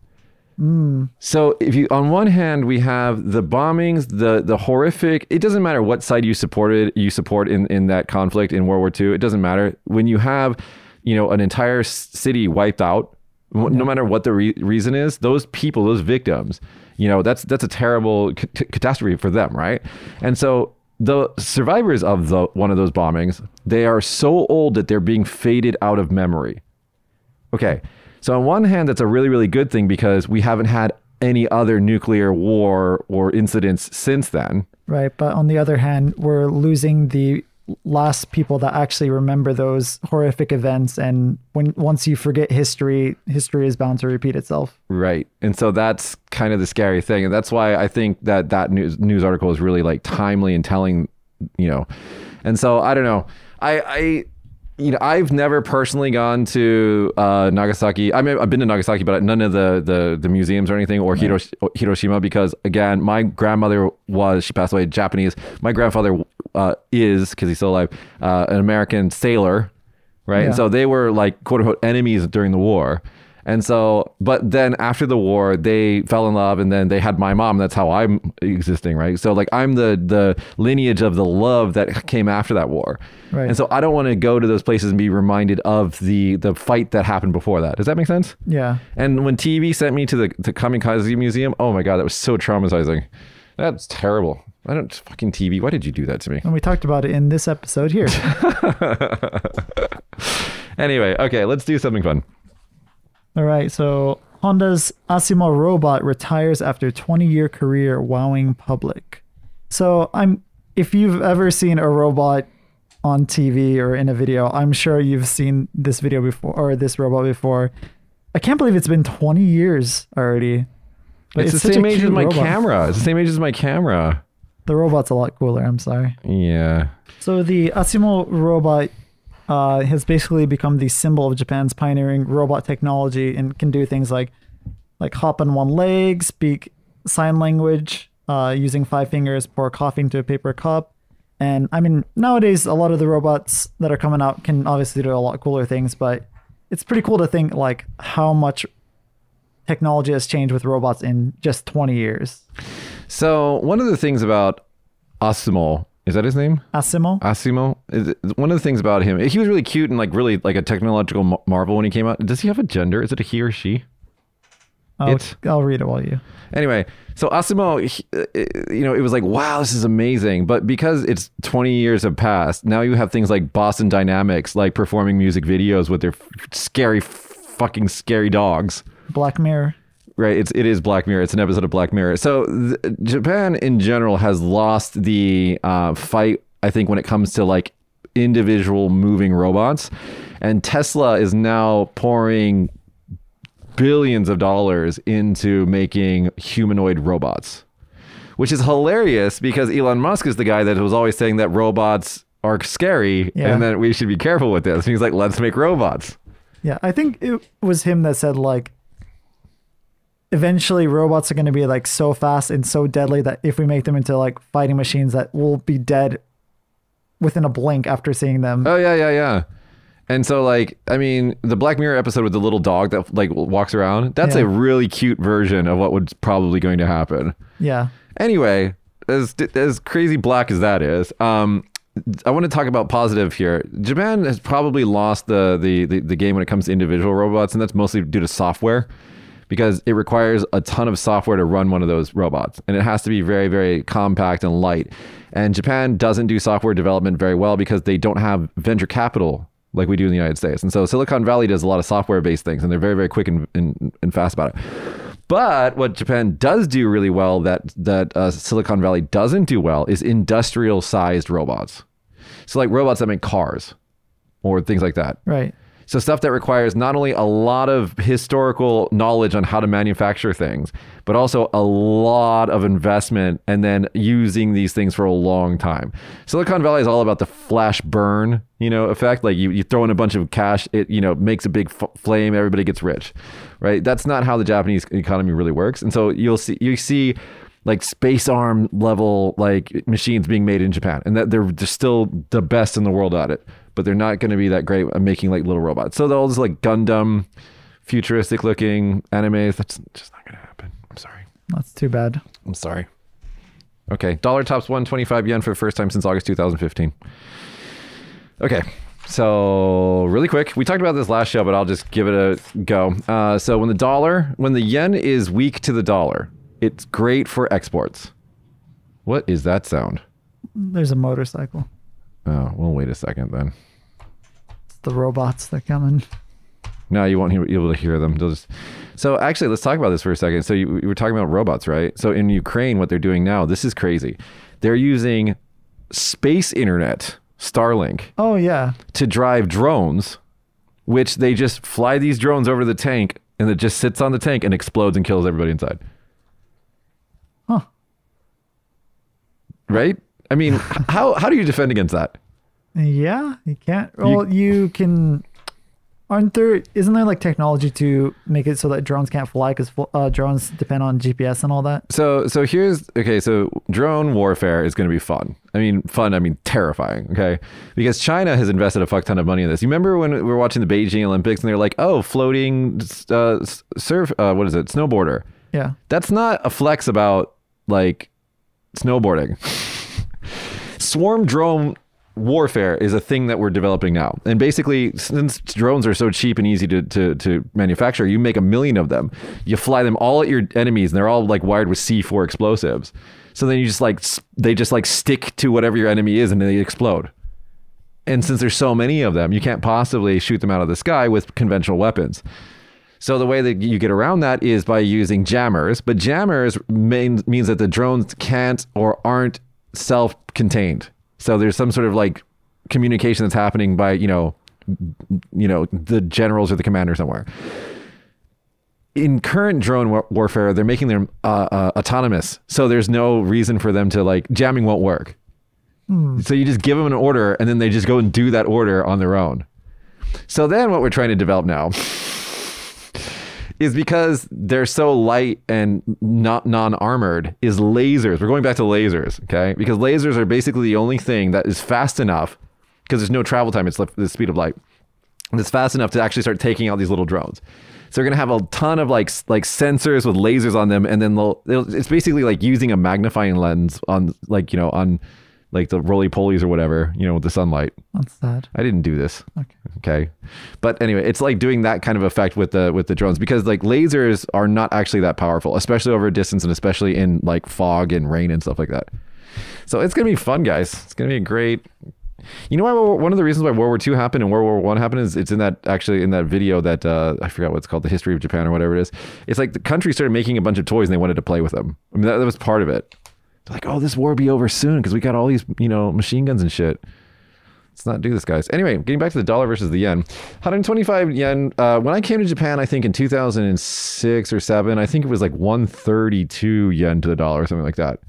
So if you, on one hand, we have the bombings, the horrific, it doesn't matter what side you support in that conflict in World War II. It doesn't matter when you have, you know, an entire city wiped out no matter what the reason is, those people, those victims, you know, that's a terrible catastrophe for them, right? And so the survivors of one of those bombings, they are so old that they're being faded out of memory. Okay, so on one hand, that's a really, really good thing because we haven't had any other nuclear war or incidents since then. Right, but on the other hand, we're losing the last people that actually remember those horrific events, and once you forget history is bound to repeat itself, right? And so that's kind of the scary thing, and that's why I think that news article is really like timely and telling, you know. And so I don't know, I you know, I've never personally gone to Nagasaki. I mean, I've been to Nagasaki, but none of the museums or anything, or Hiroshima, because again, my grandmother she passed away, Japanese. My grandfather is, because he's still alive, an American sailor, right? Yeah. And so they were like quote unquote enemies during the war. And so, but then after the war, they fell in love, and then they had my mom. That's how I'm existing, right? So like I'm the lineage of the love that came after that war. Right. And so I don't want to go to those places and be reminded of the fight that happened before that. Does that make sense? Yeah. And when TV sent me to the Kamikaze Museum, oh my God, that was so traumatizing. That's terrible. I don't fucking TV. Why did you do that to me? And we talked about it in this episode here. Anyway, okay, let's do something fun. All right, so Honda's Asimo robot retires after a 20-year career wowing public. So if you've ever seen a robot on TV or in a video, I'm sure you've seen this video before, or this robot before. I can't believe it's been 20 years already. But it's the same age as my camera. It's the same age as my camera. The robot's a lot cooler, I'm sorry. Yeah. So the Asimo robot has basically become the symbol of Japan's pioneering robot technology, and can do things like hop on one leg, speak sign language using five fingers, pour coffee into a paper cup. And I mean, nowadays, a lot of the robots that are coming out can obviously do a lot cooler things, but it's pretty cool to think like how much technology has changed with robots in just 20 years. So one of the things about Asimo, is that his name? Asimo. One of the things about him, he was really cute and like really like a technological marvel when he came out. Does he have a gender? Is it a he or she? I'll read it while you. Anyway, so Asimo, you know, it was like, wow, this is amazing. But because it's 20 years have passed, now you have things like Boston Dynamics, like performing music videos with their fucking scary dogs. Black Mirror. Right, it is Black Mirror. It's an episode of Black Mirror. So Japan in general has lost the fight, I think, when it comes to like individual moving robots, and Tesla is now pouring billions of dollars into making humanoid robots, which is hilarious because Elon Musk is the guy that was always saying that robots are scary and that we should be careful with this. And he's like, let's make robots. Yeah, I think it was him that said like, eventually robots are going to be like so fast and so deadly that if we make them into like fighting machines, that we'll be dead within a blink after seeing them. Oh yeah. And so like, I mean, the Black Mirror episode with the little dog that like walks around, that's a really cute version of what was probably going to happen. Yeah. Anyway, as crazy black as that is, I want to talk about positive here. Japan has probably lost the game when it comes to individual robots, and that's mostly due to software, because it requires a ton of software to run one of those robots. And it has to be very, very compact and light. And Japan doesn't do software development very well because they don't have venture capital like we do in the United States. And so Silicon Valley does a lot of software-based things, and they're very, very quick and fast about it. But what Japan does do really well that Silicon Valley doesn't do well is industrial-sized robots. So like robots that make cars or things like that. Right. So stuff that requires not only a lot of historical knowledge on how to manufacture things, but also a lot of investment and then using these things for a long time. Silicon Valley is all about the flash burn, you know, effect. Like you throw in a bunch of cash, it, you know, makes a big flame, everybody gets rich, right? That's not how the Japanese economy really works. And so you see like space arm level, like machines being made in Japan, and that they're still the best in the world at it. But they're not going to be that great at making like little robots. So all this like Gundam, futuristic looking animes, that's just not going to happen. I'm sorry. That's too bad. I'm sorry. Okay. Dollar tops 125 yen for the first time since August 2015. Okay. So really quick, we talked about this last show, but I'll just give it a go. So when the yen is weak to the dollar, it's great for exports. What is that sound? There's a motorcycle. Oh, well, wait a second then. It's the robots that come in. No, you won't be able to hear them. They'll just... So actually, let's talk about this for a second. So you were talking about robots, right? So in Ukraine, what they're doing now, this is crazy. They're using space internet, Starlink. Oh, yeah. To drive drones, which they just fly these drones over the tank, and it just sits on the tank and explodes and kills everybody inside. Huh. Right? I mean, how do you defend against that? Yeah, you can't. Well, you can... Isn't there like technology to make it so that drones can't fly because drones depend on GPS and all that? So here's, okay, so drone warfare is going to be fun. I mean terrifying, okay? Because China has invested a fuck ton of money in this. You remember when we were watching the Beijing Olympics and they're like, oh, floating snowboarder. Yeah. That's not a flex about like snowboarding. Swarm drone warfare is a thing that we're developing now. And basically, since drones are so cheap and easy to manufacture, you make 1 million of them. You fly them all at your enemies, and they're all like wired with C4 explosives. So then you just like, they just like stick to whatever your enemy is and they explode. And since there's so many of them, you can't possibly shoot them out of the sky with conventional weapons. So the way that you get around that is by using jammers, but jammers means that the drones can't or aren't self-contained. So there's some sort of like communication that's happening by, you know, the generals or the commander somewhere. In current drone warfare, they're making them autonomous. So there's no reason for them to like, jamming won't work. Mm. So you just give them an order and then they just go and do that order on their own. So then what we're trying to develop now is because they're so light and not non-armored is lasers. We're going back to lasers, okay? Because lasers are basically the only thing that is fast enough, because there's no travel time, it's the speed of light, and it's fast enough to actually start taking out these little drones. So we're gonna have a ton of like sensors with lasers on them, and then it's basically like using a magnifying lens on on like the roly-polies or whatever, with the sunlight. That's sad. I didn't do this. Okay. But anyway, it's like doing that kind of effect with the drones, because like lasers are not actually that powerful, especially over a distance and especially in like fog and rain and stuff like that. So it's going to be fun, guys. It's going to be a great... You know why one of the reasons why World War II happened and World War I happened is it's in that video that I forgot what it's called, The History of Japan or whatever it is. It's like the country started making a bunch of toys and they wanted to play with them. I mean, that was part of it. Like, oh, this war will be over soon because we got all these, machine guns and shit. Let's not do this, guys. Anyway, getting back to the dollar versus the yen. 125 yen. When I came to Japan, I think in 2006 or 7, I think it was like 132 yen to the dollar or something like that.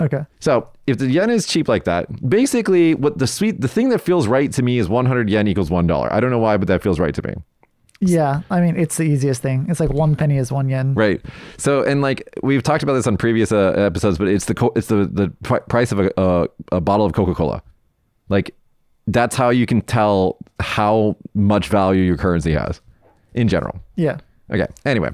Okay. So if the yen is cheap like that, basically what the thing that feels right to me is 100 yen equals $1. I don't know why, but that feels right to me. Yeah, I mean, it's the easiest thing. It's like 1 penny is 1 yen. Right. So, and like we've talked about this on previous episodes, but it's the price of a bottle of Coca-Cola. Like that's how you can tell how much value your currency has in general. Yeah. Okay. Anyway,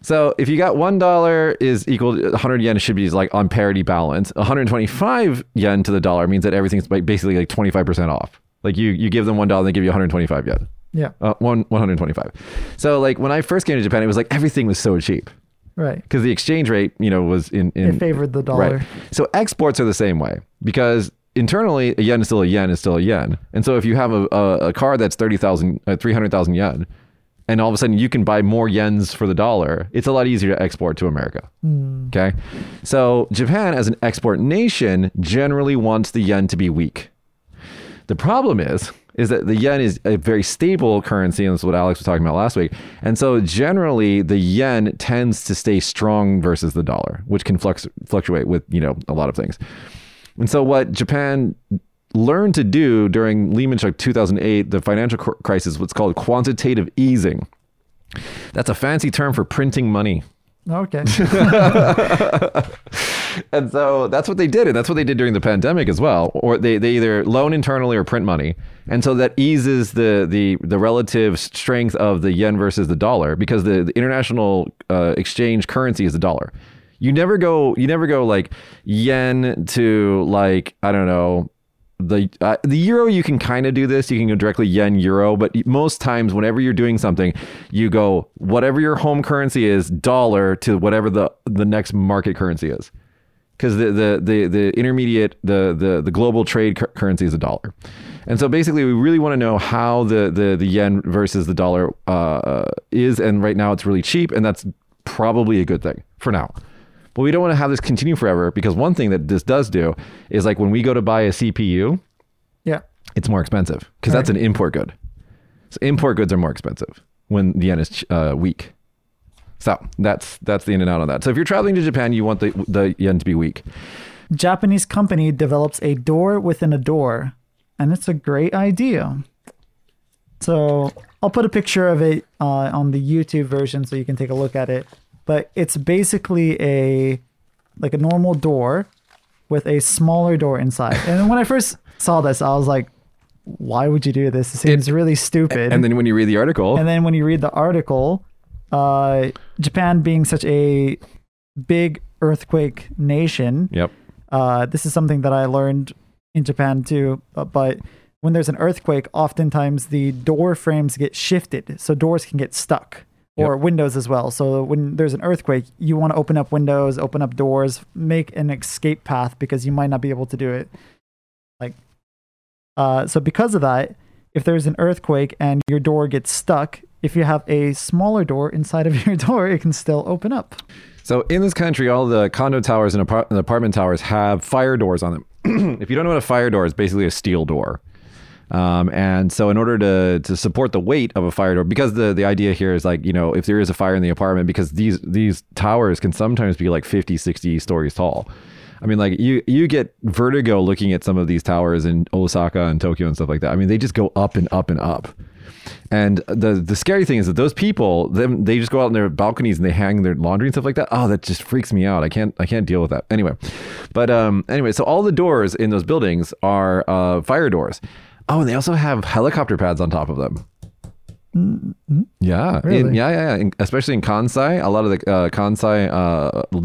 so if you got $1 is equal to 100 yen, it should be like on parity balance. 125 yen to the dollar means that everything's basically like 25% off. Like you give them $1, they give you 125 yen. Yeah. 125. So like when I first came to Japan, it was like everything was so cheap. Right. Because the exchange rate, was in... It favored the dollar. Right. So exports are the same way, because internally a yen is still a yen is still a yen. And so if you have a car that's 300,000 yen, and all of a sudden you can buy more yens for the dollar, it's a lot easier to export to America. Mm. Okay. So Japan as an export nation generally wants the yen to be weak. The problem is that the yen is a very stable currency, and that's what Alex was talking about last week. And so generally the yen tends to stay strong versus the dollar, which can fluctuate with, a lot of things. And so what Japan learned to do during Lehman Shock 2008, the financial crisis, what's called quantitative easing. That's a fancy term for printing money. Okay. And so that's what they did. And that's what they did during the pandemic as well. Or they either loan internally or print money. And so that eases the relative strength of the yen versus the dollar, because the international exchange currency is the dollar. You never go like yen to like, I don't know, the euro, you can kind of do this. You can go directly yen euro, but most times whenever you're doing something, you go whatever your home currency is, dollar to whatever the next market currency is, because the intermediate, the global trade currency is a dollar. And so basically we really want to know how the yen versus the dollar is. And right now it's really cheap, and that's probably a good thing for now. But we don't want to have this continue forever, because one thing that this does do is, like, when we go to buy a CPU, yeah, it's more expensive because that's an import good. So import goods are more expensive when the yen is weak. So that's the in and out on that. So if you're traveling to Japan, you want the yen to be weak. Japanese company develops a door within a door, and it's a great idea. So I'll put a picture of it on the YouTube version so you can take a look at it. But it's basically a normal door with a smaller door inside. And when I first saw this, I was like, why would you do this? It seems really stupid. And then when you read the article. Japan being such a big earthquake nation. Yep. This is something that I learned in Japan too. But when there's an earthquake, oftentimes the door frames get shifted. So doors can get stuck. Or windows as well. So when there's an earthquake, you want to open up windows, open up doors, make an escape path, because you might not be able to do it. So because of that, if there's an earthquake and your door gets stuck, if you have a smaller door inside of your door, it can still open up. So in this country, all the condo towers and apartment towers have fire doors on them. If you don't know what a fire door is, basically a steel door. And so in order to support the weight of a fire door, because the idea here is, like, you know, if there is a fire in the apartment, because these towers can sometimes be like 50, 60 stories tall. I mean, like, you get vertigo looking at some of these towers in Osaka and Tokyo and stuff like that. I mean, they just go up and up and up. And the scary thing is that those people, they just go out on their balconies and they hang their laundry and stuff like that. Oh, that just freaks me out. I can't deal with that. Anyway, but anyway, so all the doors in those buildings are fire doors. Oh, and they also have helicopter pads on top of them. Mm-hmm. Yeah. Really? Especially in Kansai, a lot of the Kansai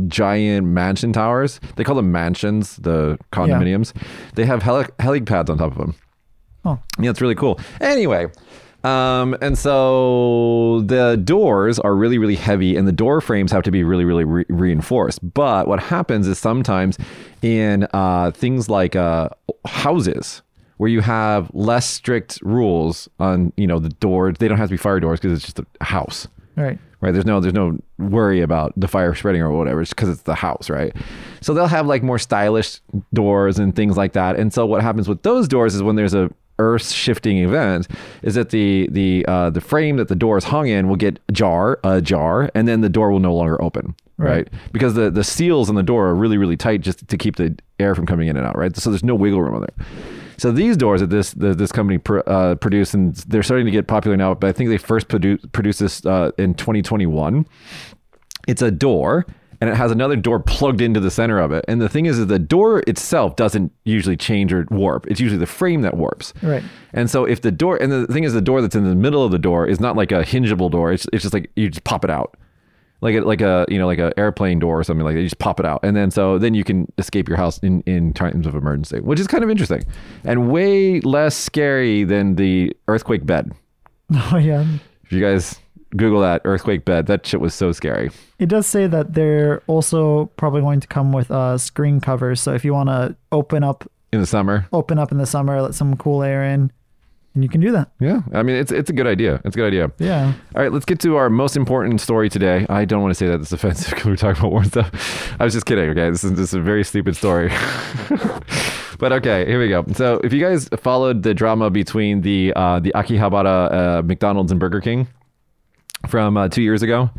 giant mansion towers, they call them mansions, the condominiums, they have heli pads on top of them. Oh. Yeah, it's really cool. Anyway, and so the doors are really, really heavy, and the door frames have to be really, really reinforced. But what happens is sometimes in things like houses, where you have less strict rules on, you know, the doors. They don't have to be fire doors because it's just a house. Right. Right. There's no worry about the fire spreading or whatever. It's because it's the house. Right. So they'll have, like, more stylish doors and things like that. And so what happens with those doors is, when there's a earth shifting event, is that the frame that the door is hung in will get ajar, and then the door will no longer open. Right. Because the seals on the door are really, really tight, just to keep the air from coming in and out. Right. So there's no wiggle room on there. So these doors that this company produced, and they're starting to get popular now, but I think they first produced this in 2021. It's a door, and it has another door plugged into the center of it. And the thing is the door itself doesn't usually change or warp. It's usually the frame that warps. Right. And so if the door, and the thing is, the door that's in the middle of the door is not like a hingeable door. It's just like, you just pop it out. Like a airplane door or something like that. You just pop it out. And then then you can escape your house in times of emergency, which is kind of interesting and way less scary than the earthquake bed. Oh, yeah. If you guys Google that earthquake bed, that shit was so scary. It does say that they're also probably going to come with screen covers. So if you want to open up in the summer, let some cool air in. And you can do that. Yeah. I mean, it's a good idea. Yeah. All right. Let's get to our most important story today. I don't want to say that. It's offensive because we're talking about war and stuff. I was just kidding. Okay. This is a very stupid story. But okay, here we go. So if you guys followed the drama between the Akihabara McDonald's and Burger King from 2 years ago,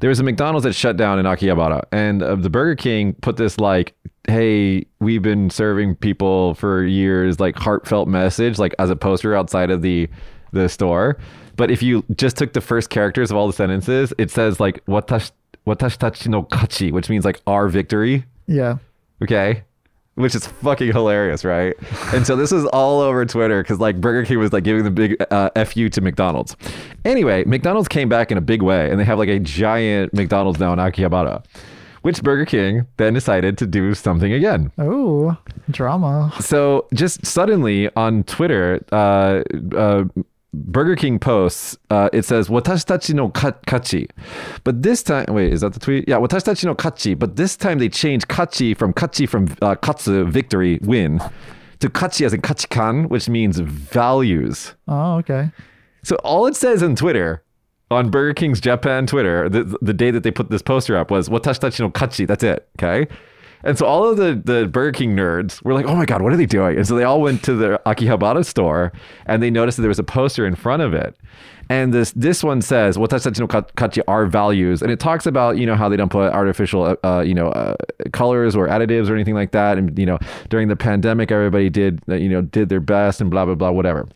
there was a McDonald's that shut down in Akihabara, and the Burger King put this, like, hey, we've been serving people for years, like, heartfelt message, like, as a poster outside of the store. But if you just took the first characters of all the sentences, it says, like, watashi no kachi, which means, like, our victory. Yeah. Okay. Which is fucking hilarious, right? And so this was all over Twitter because, like, Burger King was, like, giving the big FU to McDonald's. Anyway, McDonald's came back in a big way, and they have, like, a giant McDonald's now in Akihabara. which Burger King then decided to do something again. Oh, drama. So just suddenly on Twitter, Burger King posts, it says, Watashitachi no kachi. But this time, wait, is that the tweet? Yeah, Watashitachi no kachi. But this time they changed kachi from katsu, victory, win, to kachi as in kachikan, which means values. Oh, okay. So all it says on Twitter, on Burger King's Japan Twitter, the day that they put this poster up was Watashitachi no kachi. That's it. Okay. And so all of the Burger King nerds were like, oh my God, what are they doing? And so they all went to the Akihabara store and they noticed that there was a poster in front of it. And this one says, Watashi no kachi, our values. And it talks about, you know, how they don't put artificial, colors or additives or anything like that. And, you know, during the pandemic, everybody did their best and blah, blah, blah, whatever.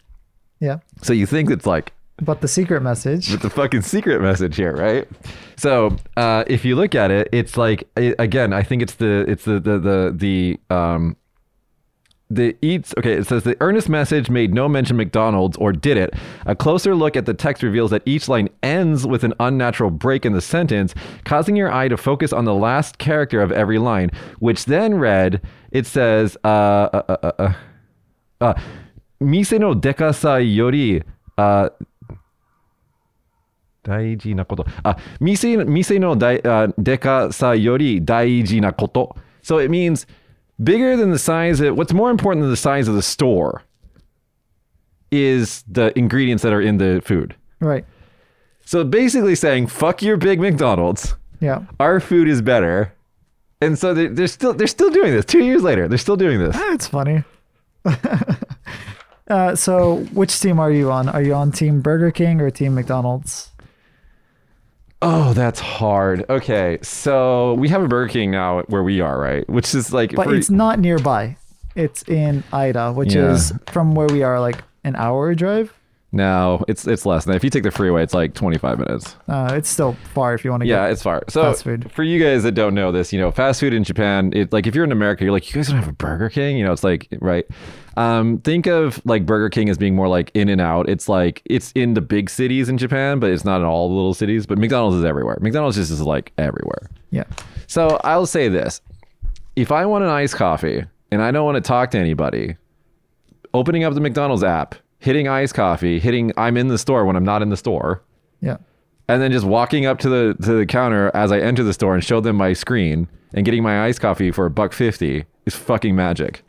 Yeah. So you think it's like. But the secret message. But the fucking secret message here, right? So if you look at it, it's like again, I think it says the earnest message made no mention McDonald's, or did it? A closer look at the text reveals that each line ends with an unnatural break in the sentence, causing your eye to focus on the last character of every line, which then read, it says Mise no dekasai yori daiji na koto. Mise no dekasai yori daiji na koto. So it means bigger than the size of, what's more important than the size of the store is the ingredients that are in the food. Right. So basically saying, fuck your big McDonald's. Yeah. Our food is better. And so they're still doing this. 2 years later, they're still doing this. That's funny. So which team are you on? Are you on Team Burger King or Team McDonald's? Oh, that's hard. Okay, so we have a Burger King now where we are, right? Which is like... But it's not nearby. It's in Ida, which is from where we are like an hour drive. No, it's less than that. If you take the freeway, it's like 25 minutes. It's still far if you want to get it's far. So fast food. For you guys that don't know this, you know, fast food in Japan, it's like if you're in America, you're like, you guys don't have a Burger King? You know, it's like, right. Think of like Burger King as being more like in and out. It's like, it's in the big cities in Japan, but it's not in all the little cities. But McDonald's is everywhere. McDonald's just is like everywhere. Yeah. So I'll say this. If I want an iced coffee and I don't want to talk to anybody, opening up the McDonald's app, hitting iced coffee, I'm in the store when I'm not in the store. Yeah. And then just walking up to the counter as I enter the store and show them my screen and getting my iced coffee for $1.50 is fucking magic.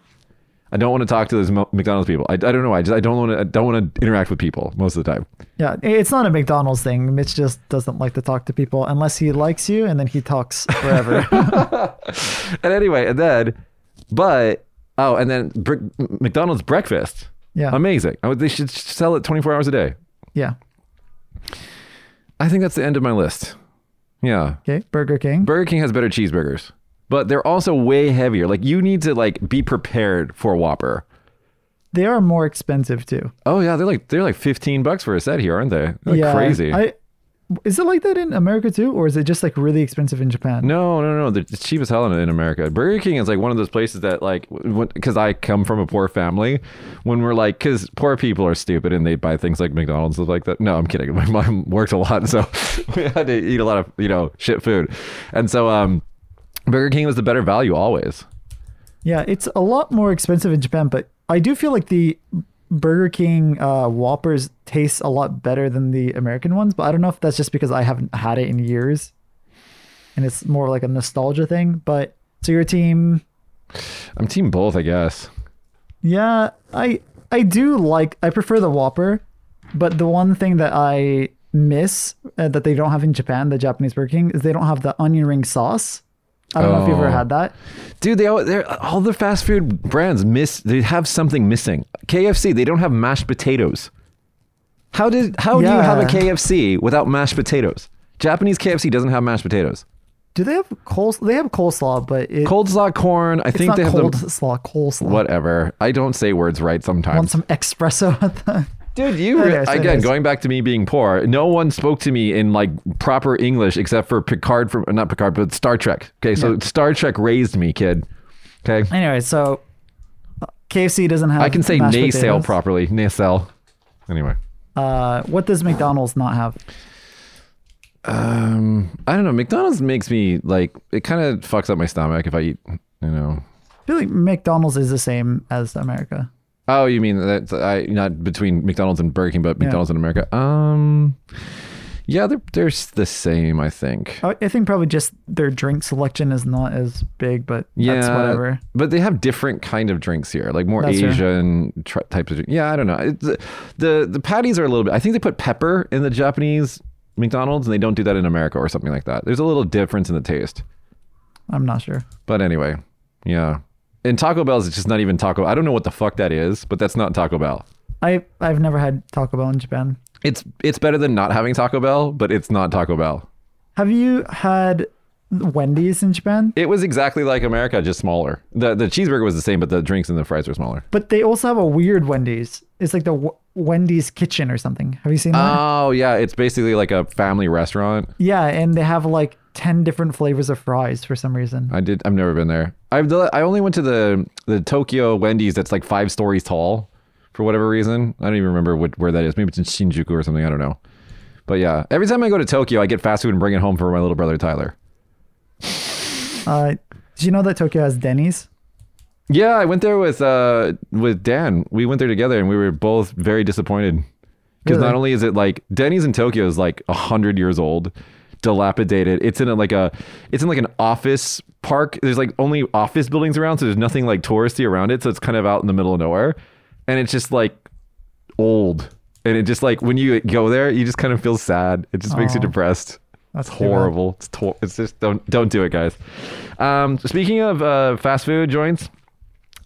I don't want to talk to those McDonald's people. I don't know. I don't want to interact with people most of the time. Yeah, it's not a McDonald's thing. Mitch just doesn't like to talk to people unless he likes you, and then he talks forever. And anyway, and then McDonald's breakfast. Yeah. Amazing. They should sell it 24 hours a day. Yeah. I think that's the end of my list. Yeah. Okay. Burger King. Burger King has better cheeseburgers, but they're also way heavier. Like you need to like be prepared for a Whopper. They are more expensive too. Oh yeah. They're like $15 for a set here, aren't they? They're crazy. Is it like that in America too? Or is it just like really expensive in Japan? No. It's cheap as hell in America. Burger King is like one of those places that like, because I come from a poor family, when we're like, because poor people are stupid and they buy things like McDonald's and like that. No, I'm kidding. My mom worked a lot. So we had to eat a lot of, you know, shit food. And so Burger King was the better value always. Yeah, it's a lot more expensive in Japan, but I do feel like the Burger King Whoppers taste a lot better than the American ones, but I don't know if that's just because I haven't had it in years and it's more like a nostalgia thing. But so your team? I'm team both, I guess. Yeah, I do like, I prefer the Whopper, but the one thing that I miss that they don't have in Japan, the Japanese Burger King, is they don't have the onion ring sauce. I don't know if you've ever had that. Dude, all the fast food brands they have something missing. KFC, they don't have mashed potatoes. How do you have a KFC without mashed potatoes? Japanese KFC doesn't have mashed potatoes. Do they have coleslaw? They have coleslaw, but coleslaw corn. I think not they have coleslaw. Whatever. I don't say words right sometimes. Want some espresso at the... Dude, going back to me being poor, no one spoke to me in like proper English except for not Picard, but Star Trek. Okay, so Star Trek raised me, kid. Okay. Anyway, so KFC doesn't have. I can say naysale properly. Naysale. Anyway. What does McDonald's not have? I don't know. McDonald's makes me like, it kind of fucks up my stomach if I eat, you know. I feel like McDonald's is the same as America. Oh, you mean that? Not between McDonald's and Burger King, but McDonald's and America. Yeah, they're the same, I think. I think probably just their drink selection is not as big, but that's whatever. But they have different kind of drinks here, like more Asian types of drinks. Yeah, I don't know. The patties are a little bit... I think they put pepper in the Japanese McDonald's, and they don't do that in America or something like that. There's a little difference in the taste. I'm not sure. But anyway, yeah. And Taco Bell's, it's just not even Taco... I don't know what the fuck that is, but that's not Taco Bell. I've never had Taco Bell in Japan. It's better than not having Taco Bell, but it's not Taco Bell. Have you had Wendy's in Japan? It was exactly like America, just smaller. The cheeseburger was the same, but the drinks and the fries were smaller. But they also have a weird Wendy's. It's like the Wendy's Kitchen or something. Have you seen that? Oh, yeah. It's basically like a family restaurant. Yeah, and they have like 10 different flavors of fries for some reason. I've never been there. I only went to the Tokyo Wendy's that's like 5 stories tall. For whatever reason, I don't even remember where that is. Maybe it's in Shinjuku or something. I don't know. But yeah, every time I go to Tokyo, I get fast food and bring it home for my little brother, Tyler. Did you know that Tokyo has Denny's? Yeah, I went there with Dan. We went there together and we were both very disappointed. Because not only is it like Denny's in Tokyo is like 100 years old, dilapidated. It's in like an office park. There's like only office buildings around. So there's nothing like touristy around it. So it's kind of out in the middle of nowhere. And it's just like old. And it just like when you go there, you just kind of feel sad. It just makes you depressed. That's horrible. It's just don't do it, guys. Speaking of fast food joints,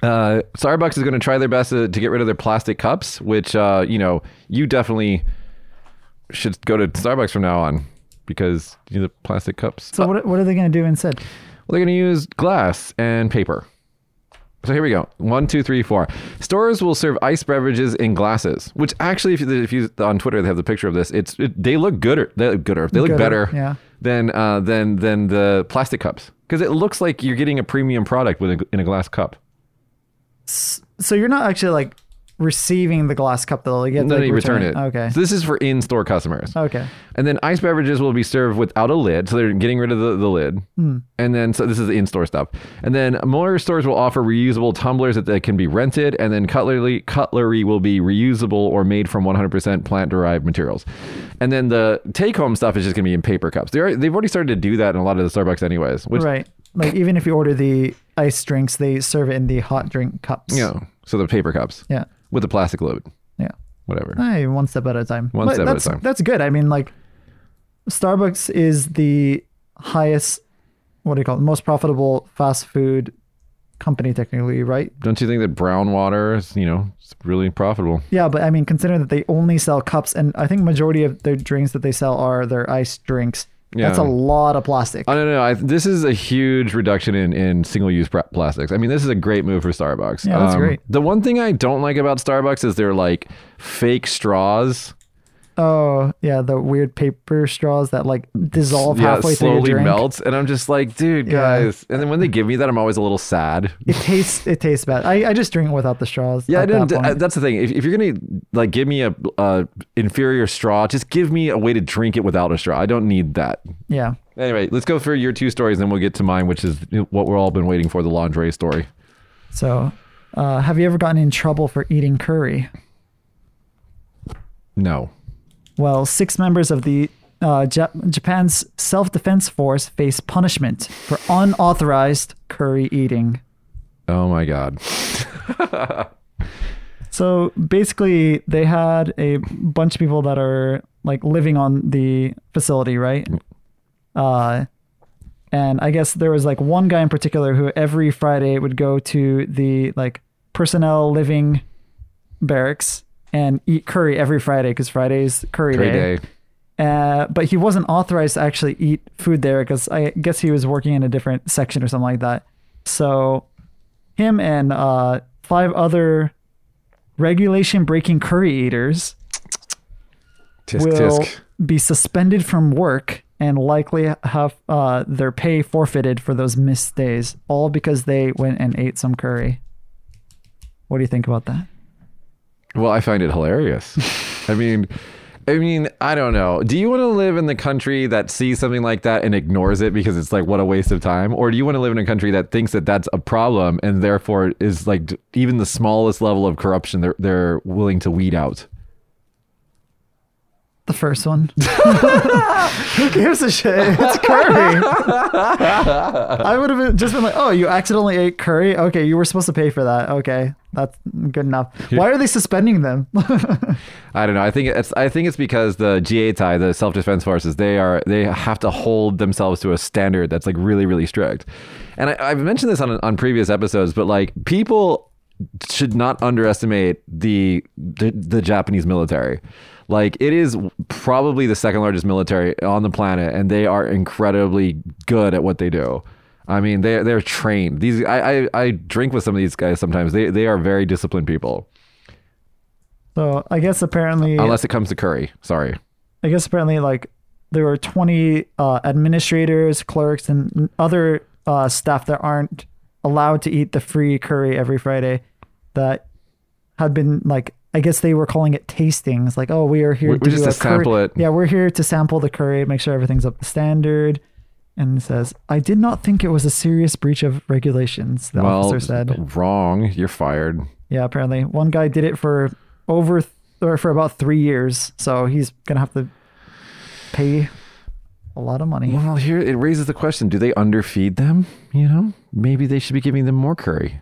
Starbucks is going to try their best to get rid of their plastic cups, which, you definitely should go to Starbucks from now on because you know, the plastic cups. So what are they going to do instead? Well, they're going to use glass and paper. So here we go. 1, 2, 3, 4. Stores will serve ice beverages in glasses, which actually, if you on Twitter, they have the picture of this. They look gooder. They look better than the plastic cups because it looks like you're getting a premium product in a glass cup. So you're not actually like receiving the glass cup though. You return it. Okay. So this is for in-store customers. Okay. And then ice beverages will be served without a lid. So they're getting rid of the lid. And then, so this is the in-store stuff. And then more stores will offer reusable tumblers that can be rented. And then cutlery will be reusable or made from 100% plant-derived materials. And then the take-home stuff is just going to be in paper cups. They've already started to do that in a lot of the Starbucks anyways. Which, right. Like even if you order the ice drinks, they serve it in the hot drink cups. Yeah. So the paper cups. Yeah. With a plastic load. Yeah. Whatever. Hey, one step at a time. That's good. I mean, like, Starbucks is the highest, most profitable fast food company technically, right? Don't you think that brown water is, it's really profitable? Yeah, but I mean, considering that they only sell cups, and I think majority of their drinks that they sell are their ice drinks. Yeah. That's a lot of plastic. I don't know. This is a huge reduction in single-use plastics. I mean, this is a great move for Starbucks. Yeah, that's great. The one thing I don't like about Starbucks is they're like fake straws. Oh, yeah. The weird paper straws that like dissolve halfway through your drink. Yeah, slowly melts. And I'm just like, dude, guys. And then when they give me that, I'm always a little sad. It tastes bad. I just drink it without the straws. Yeah, that's the thing. If you're going to like give me a inferior straw, just give me a way to drink it without a straw. I don't need that. Yeah. Anyway, let's go for your 2 stories and then we'll get to mine, which is what we're all been waiting for, the lingerie story. So have you ever gotten in trouble for eating curry? No. Well, 6 members of the Japan's self-defense force face punishment for unauthorized curry eating. Oh my God. So basically, they had a bunch of people that are like living on the facility, right? And I guess there was like one guy in particular who every Friday would go to the like personnel living barracks and eat curry every Friday because Friday's curry day. But he wasn't authorized to actually eat food there because I guess he was working in a different section or something like that. So him and 5 other regulation-breaking curry eaters will be suspended from work and likely have their pay forfeited for those missed days, all because they went and ate some curry. What do you think about that? Well, I find it hilarious. I mean, I mean, I don't know. Do you want to live in the country that sees something like that and ignores it because it's like, what a waste of time? Or do you want to live in a country that thinks that that's a problem and therefore is like even the smallest level of corruption they're willing to weed out? The first one. Who cares a shit? It's curry. I would have just been like, oh, you accidentally ate curry? Okay, you were supposed to pay for that. Okay, that's good enough. Why are they suspending them? I don't know. I think it's because the GATI, the self-defense forces, they have to hold themselves to a standard that's like really, really strict. And I've mentioned this on previous episodes, but like people should not underestimate the Japanese military. Like, it is probably the second largest military on the planet, and they are incredibly good at what they do. I mean, they're trained. These I drink with some of these guys sometimes. They are very disciplined people. So I guess apparently... Unless it comes to curry. Sorry. I guess apparently, like, there were 20 administrators, clerks, and other staff that aren't allowed to eat the free curry every Friday that had been, like... I guess they were calling it tastings. Like, oh, we are here to just sample it. Yeah, we're here to sample the curry, make sure everything's up to standard. And it says, I did not think it was a serious breach of regulations, the officer said. Wrong. You're fired. Yeah, apparently. One guy did it for about 3 years. So he's going to have to pay a lot of money. Well, here it raises the question, do they underfeed them? You know, maybe they should be giving them more curry.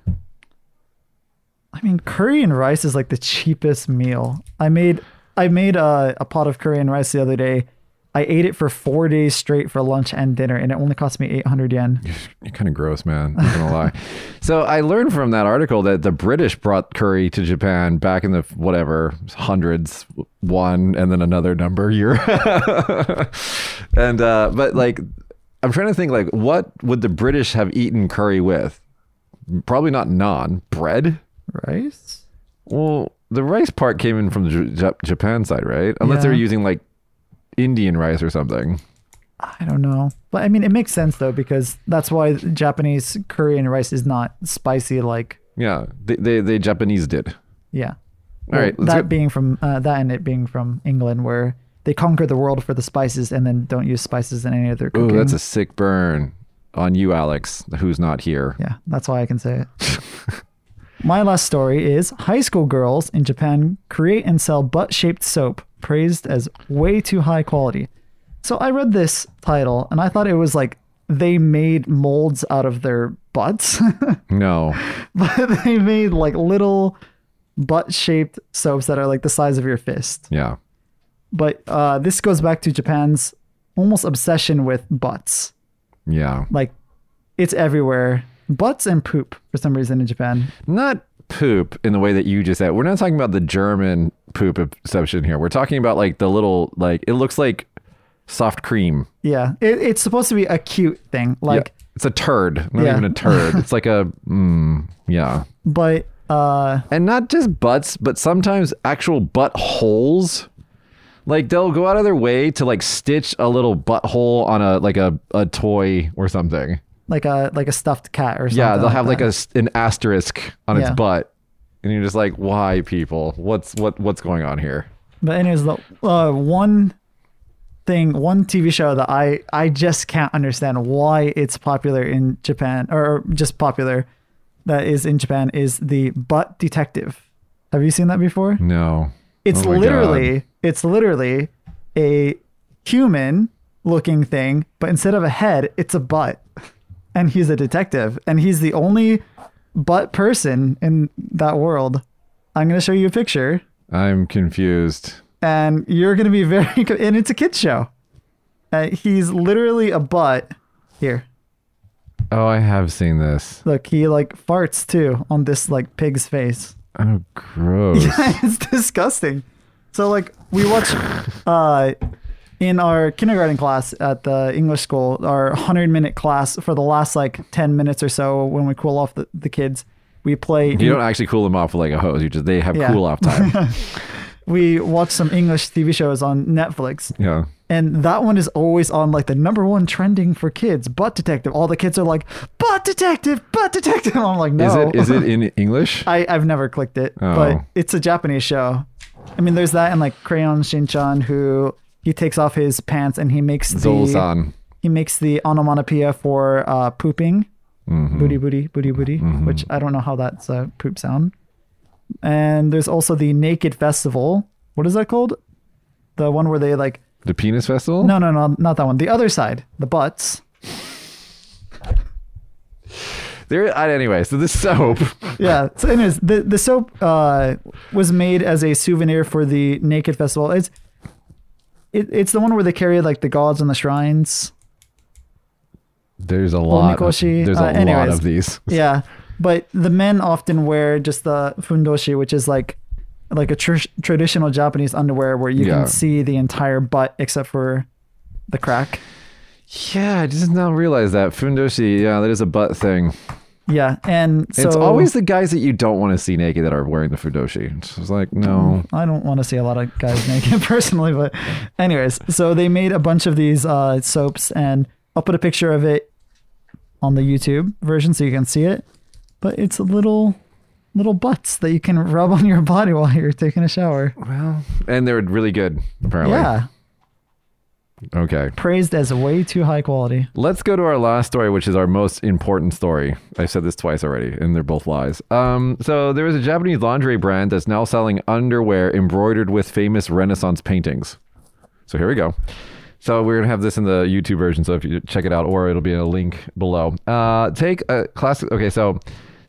I mean, curry and rice is like the cheapest meal. I made a pot of curry and rice the other day. I ate it for 4 days straight for lunch and dinner, and it only cost me 800 yen. You're kind of gross, man. I'm not gonna lie. So I learned from that article that the British brought curry to Japan back in the whatever hundreds, one and then another number year. And but like, I'm trying to think like, what would the British have eaten curry with? Probably not naan, bread. Rice? Well, the rice part came in from the Japan side, right? Unless they're using like Indian rice or something. I don't know. But I mean, it makes sense though, because that's why Japanese curry and rice is not spicy like... Yeah, they Japanese did. Yeah. All right. That being from... that and it being from England where they conquer the world for the spices and then don't use spices in any other cooking. Oh, that's a sick burn on you, Alex, who's not here. Yeah, that's why I can say it. My last story is high school girls in Japan create and sell butt-shaped soap, praised as way too high quality. So I read this title and I thought it was like they made molds out of their butts. No. But they made like little butt-shaped soaps that are like the size of your fist. Yeah. But this goes back to Japan's almost obsession with butts. Yeah. Like it's everywhere. Butts and poop for some reason in Japan. Not poop in the way that you just said. We're not talking about the German poop exception here. We're talking about like the little, like it looks like soft cream. Yeah. It's supposed to be a cute thing. Like yeah. It's a turd. Not even a turd. It's like a, yeah. But. And not just butts, but sometimes actual butt holes. Like they'll go out of their way to like stitch a little butthole on a toy or something. Like a stuffed cat or something. Yeah, they'll have an asterisk on its butt, and you're just like, why, people? What's going on here? But anyways, the one TV show that I just can't understand why it's popular in Japan, or just popular that is in Japan, is the Butt Detective. Have you seen that before? No. It's literally a human looking thing, but instead of a head, it's a butt. And he's a detective, and he's the only butt person in that world. I'm going to show you a picture. I'm confused. And you're going to be very... And it's a kid's show. He's literally a butt. Here. Oh, I have seen this. Look, he like farts too on this like pig's face. Oh, gross. Yeah, it's disgusting. So like we watch... in our kindergarten class at the English school, our 100-minute class, for the last like 10 minutes or so, when we cool off the kids, we play... You don't actually cool them off with like a hose. They have cool off time. We watch some English TV shows on Netflix. Yeah. And that one is always on like the number one trending for kids, Butt Detective. All the kids are like, Butt Detective, Butt Detective. I'm like, no. Is it in English? I've never clicked it, but it's a Japanese show. I mean, there's that, and like Crayon Shinchan, who he takes off his pants and he makes the Zolzan. He makes the onomatopoeia for pooping, booty booty booty booty, which I don't know how that's a poop sound. And there's also the Naked Festival. What is that called? The one where they like the penis festival? No, no, no, not that one. The other side, the butts. There. Anyway, so the soap. Yeah. So anyways, the soap was made as a souvenir for the Naked Festival. It's the one where they carry like the gods on the shrines. There's a lot. Omikoshi. There's a lot of these. Yeah, but the men often wear just the fundoshi, which is like a traditional Japanese underwear where you can see the entire butt except for the crack. Yeah, I just did not realize that. Fundoshi, yeah, that is a butt thing. Yeah, and so... It's always the guys that you don't want to see naked that are wearing the fundoshi. It's just like, no. I don't want to see a lot of guys naked personally, but anyways. So they made a bunch of these soaps, and I'll put a picture of it on the YouTube version so you can see it. But it's a little butts that you can rub on your body while you're taking a shower. Well, and they're really good, apparently. Yeah. Okay. Praised as way too high quality. Let's go to our last story, which is our most important story. I've said this twice already, and they're both lies. So there is a Japanese laundry brand that's now selling underwear embroidered with famous Renaissance paintings. So here we go. So we're going to have this in the YouTube version, so if you check it out, or it'll be in a link below. Take a classic... Okay, So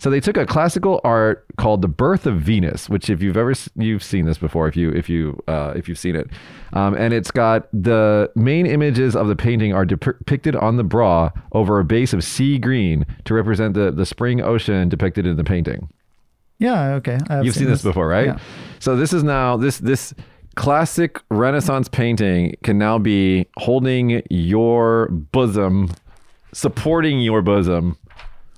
they took a classical art called The Birth of Venus, which if you've seen this before, if you've seen it, and it's got the main images of the painting are depicted on the bra over a base of sea green to represent the spring ocean depicted in the painting. Yeah, okay, you've seen this before, right? Yeah. So this is now this classic Renaissance painting can now be holding your bosom, supporting your bosom,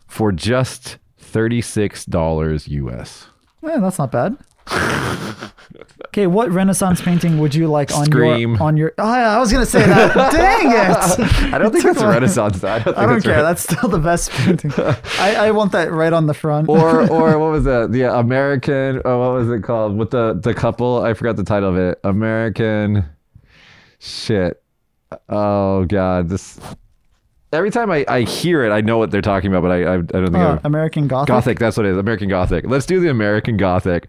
for just $36 US. Yeah, that's not bad. Okay, what Renaissance painting would you like on your? Oh, yeah, I was gonna say that. Dang it! I don't think that's a Renaissance. I don't care. That's still the best painting. I want that right on the front. or what was that? The American. Oh, what was it called? With the couple? I forgot the title of it. American. Shit. Oh God. This. Every time I hear it, I know what they're talking about, but I don't think American Gothic? Gothic, that's what it is. American Gothic. Let's do the American Gothic.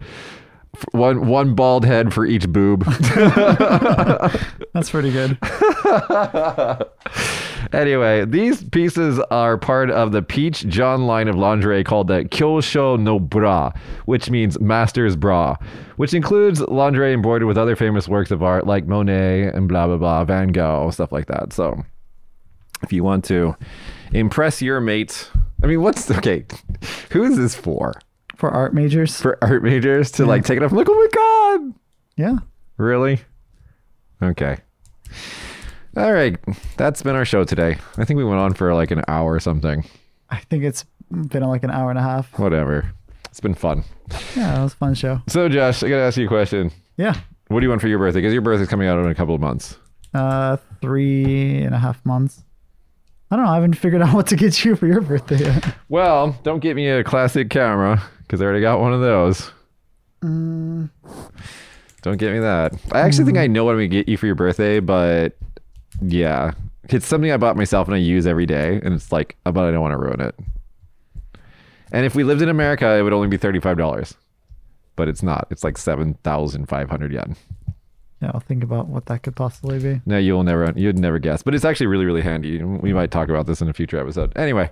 One bald head for each boob. That's pretty good. Anyway, these pieces are part of the Peach John line of lingerie called the Kyosho no Bra, which means master's bra, which includes lingerie embroidered with other famous works of art like Monet and blah, blah, blah, Van Gogh, stuff like that. So... if you want to impress your mate, I mean, who is this for? For art majors. For art majors to like take it off. Look, oh my God. Yeah. Really? Okay. All right. That's been our show today. I think we went on for like an hour or something. I think it's been like an hour and a half. Whatever. It's been fun. Yeah, it was a fun show. So Josh, I got to ask you a question. Yeah. What do you want for your birthday? Because your birthday's coming out in a couple of months. 3.5 months. I don't know. I haven't figured out what to get you for your birthday yet. Well, don't get me a classic camera because I already got one of those. Don't get me that. I actually think I know what I'm going to get you for your birthday, but yeah. It's something I bought myself and I use every day, and it's like, but I don't want to ruin it. And if we lived in America, it would only be $35, but it's not. It's like 7,500 yen. Yeah, I'll think about what that could possibly be. No, you'd never guess. But it's actually really, really handy. We might talk about this in a future episode. Anyway,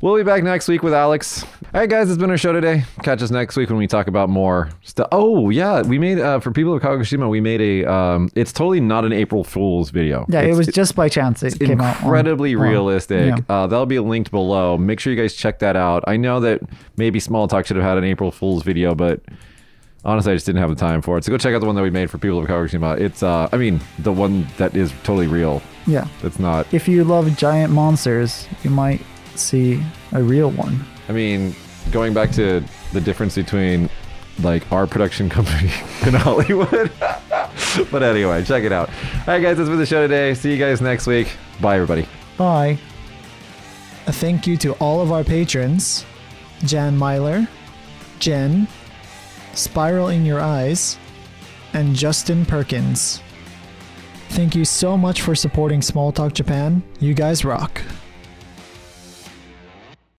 we'll be back next week with Alex. All right, guys, it's been our show today. Catch us next week when we talk about more stuff. Oh, yeah, we made, for people of Kagoshima, we made a, it's totally not an April Fool's video. Yeah, it was just by chance it came out. It's incredibly realistic. Yeah. That'll be linked below. Make sure you guys check that out. I know that maybe Small Talk should have had an April Fool's video, but... honestly, I just didn't have the time for it. So go check out the one that we made for people of Kagoshima. It's, the one that is totally real. Yeah. It's not... if you love giant monsters, you might see a real one. I mean, going back to the difference between, like, our production company and Hollywood. But anyway, check it out. All right, guys, that's been the show today. See you guys next week. Bye, everybody. Bye. A thank you to all of our patrons. Jan Myler, Jen... Spiral in Your Eyes, and Justin Perkins. Thank you so much for supporting Small Talk Japan. You guys rock.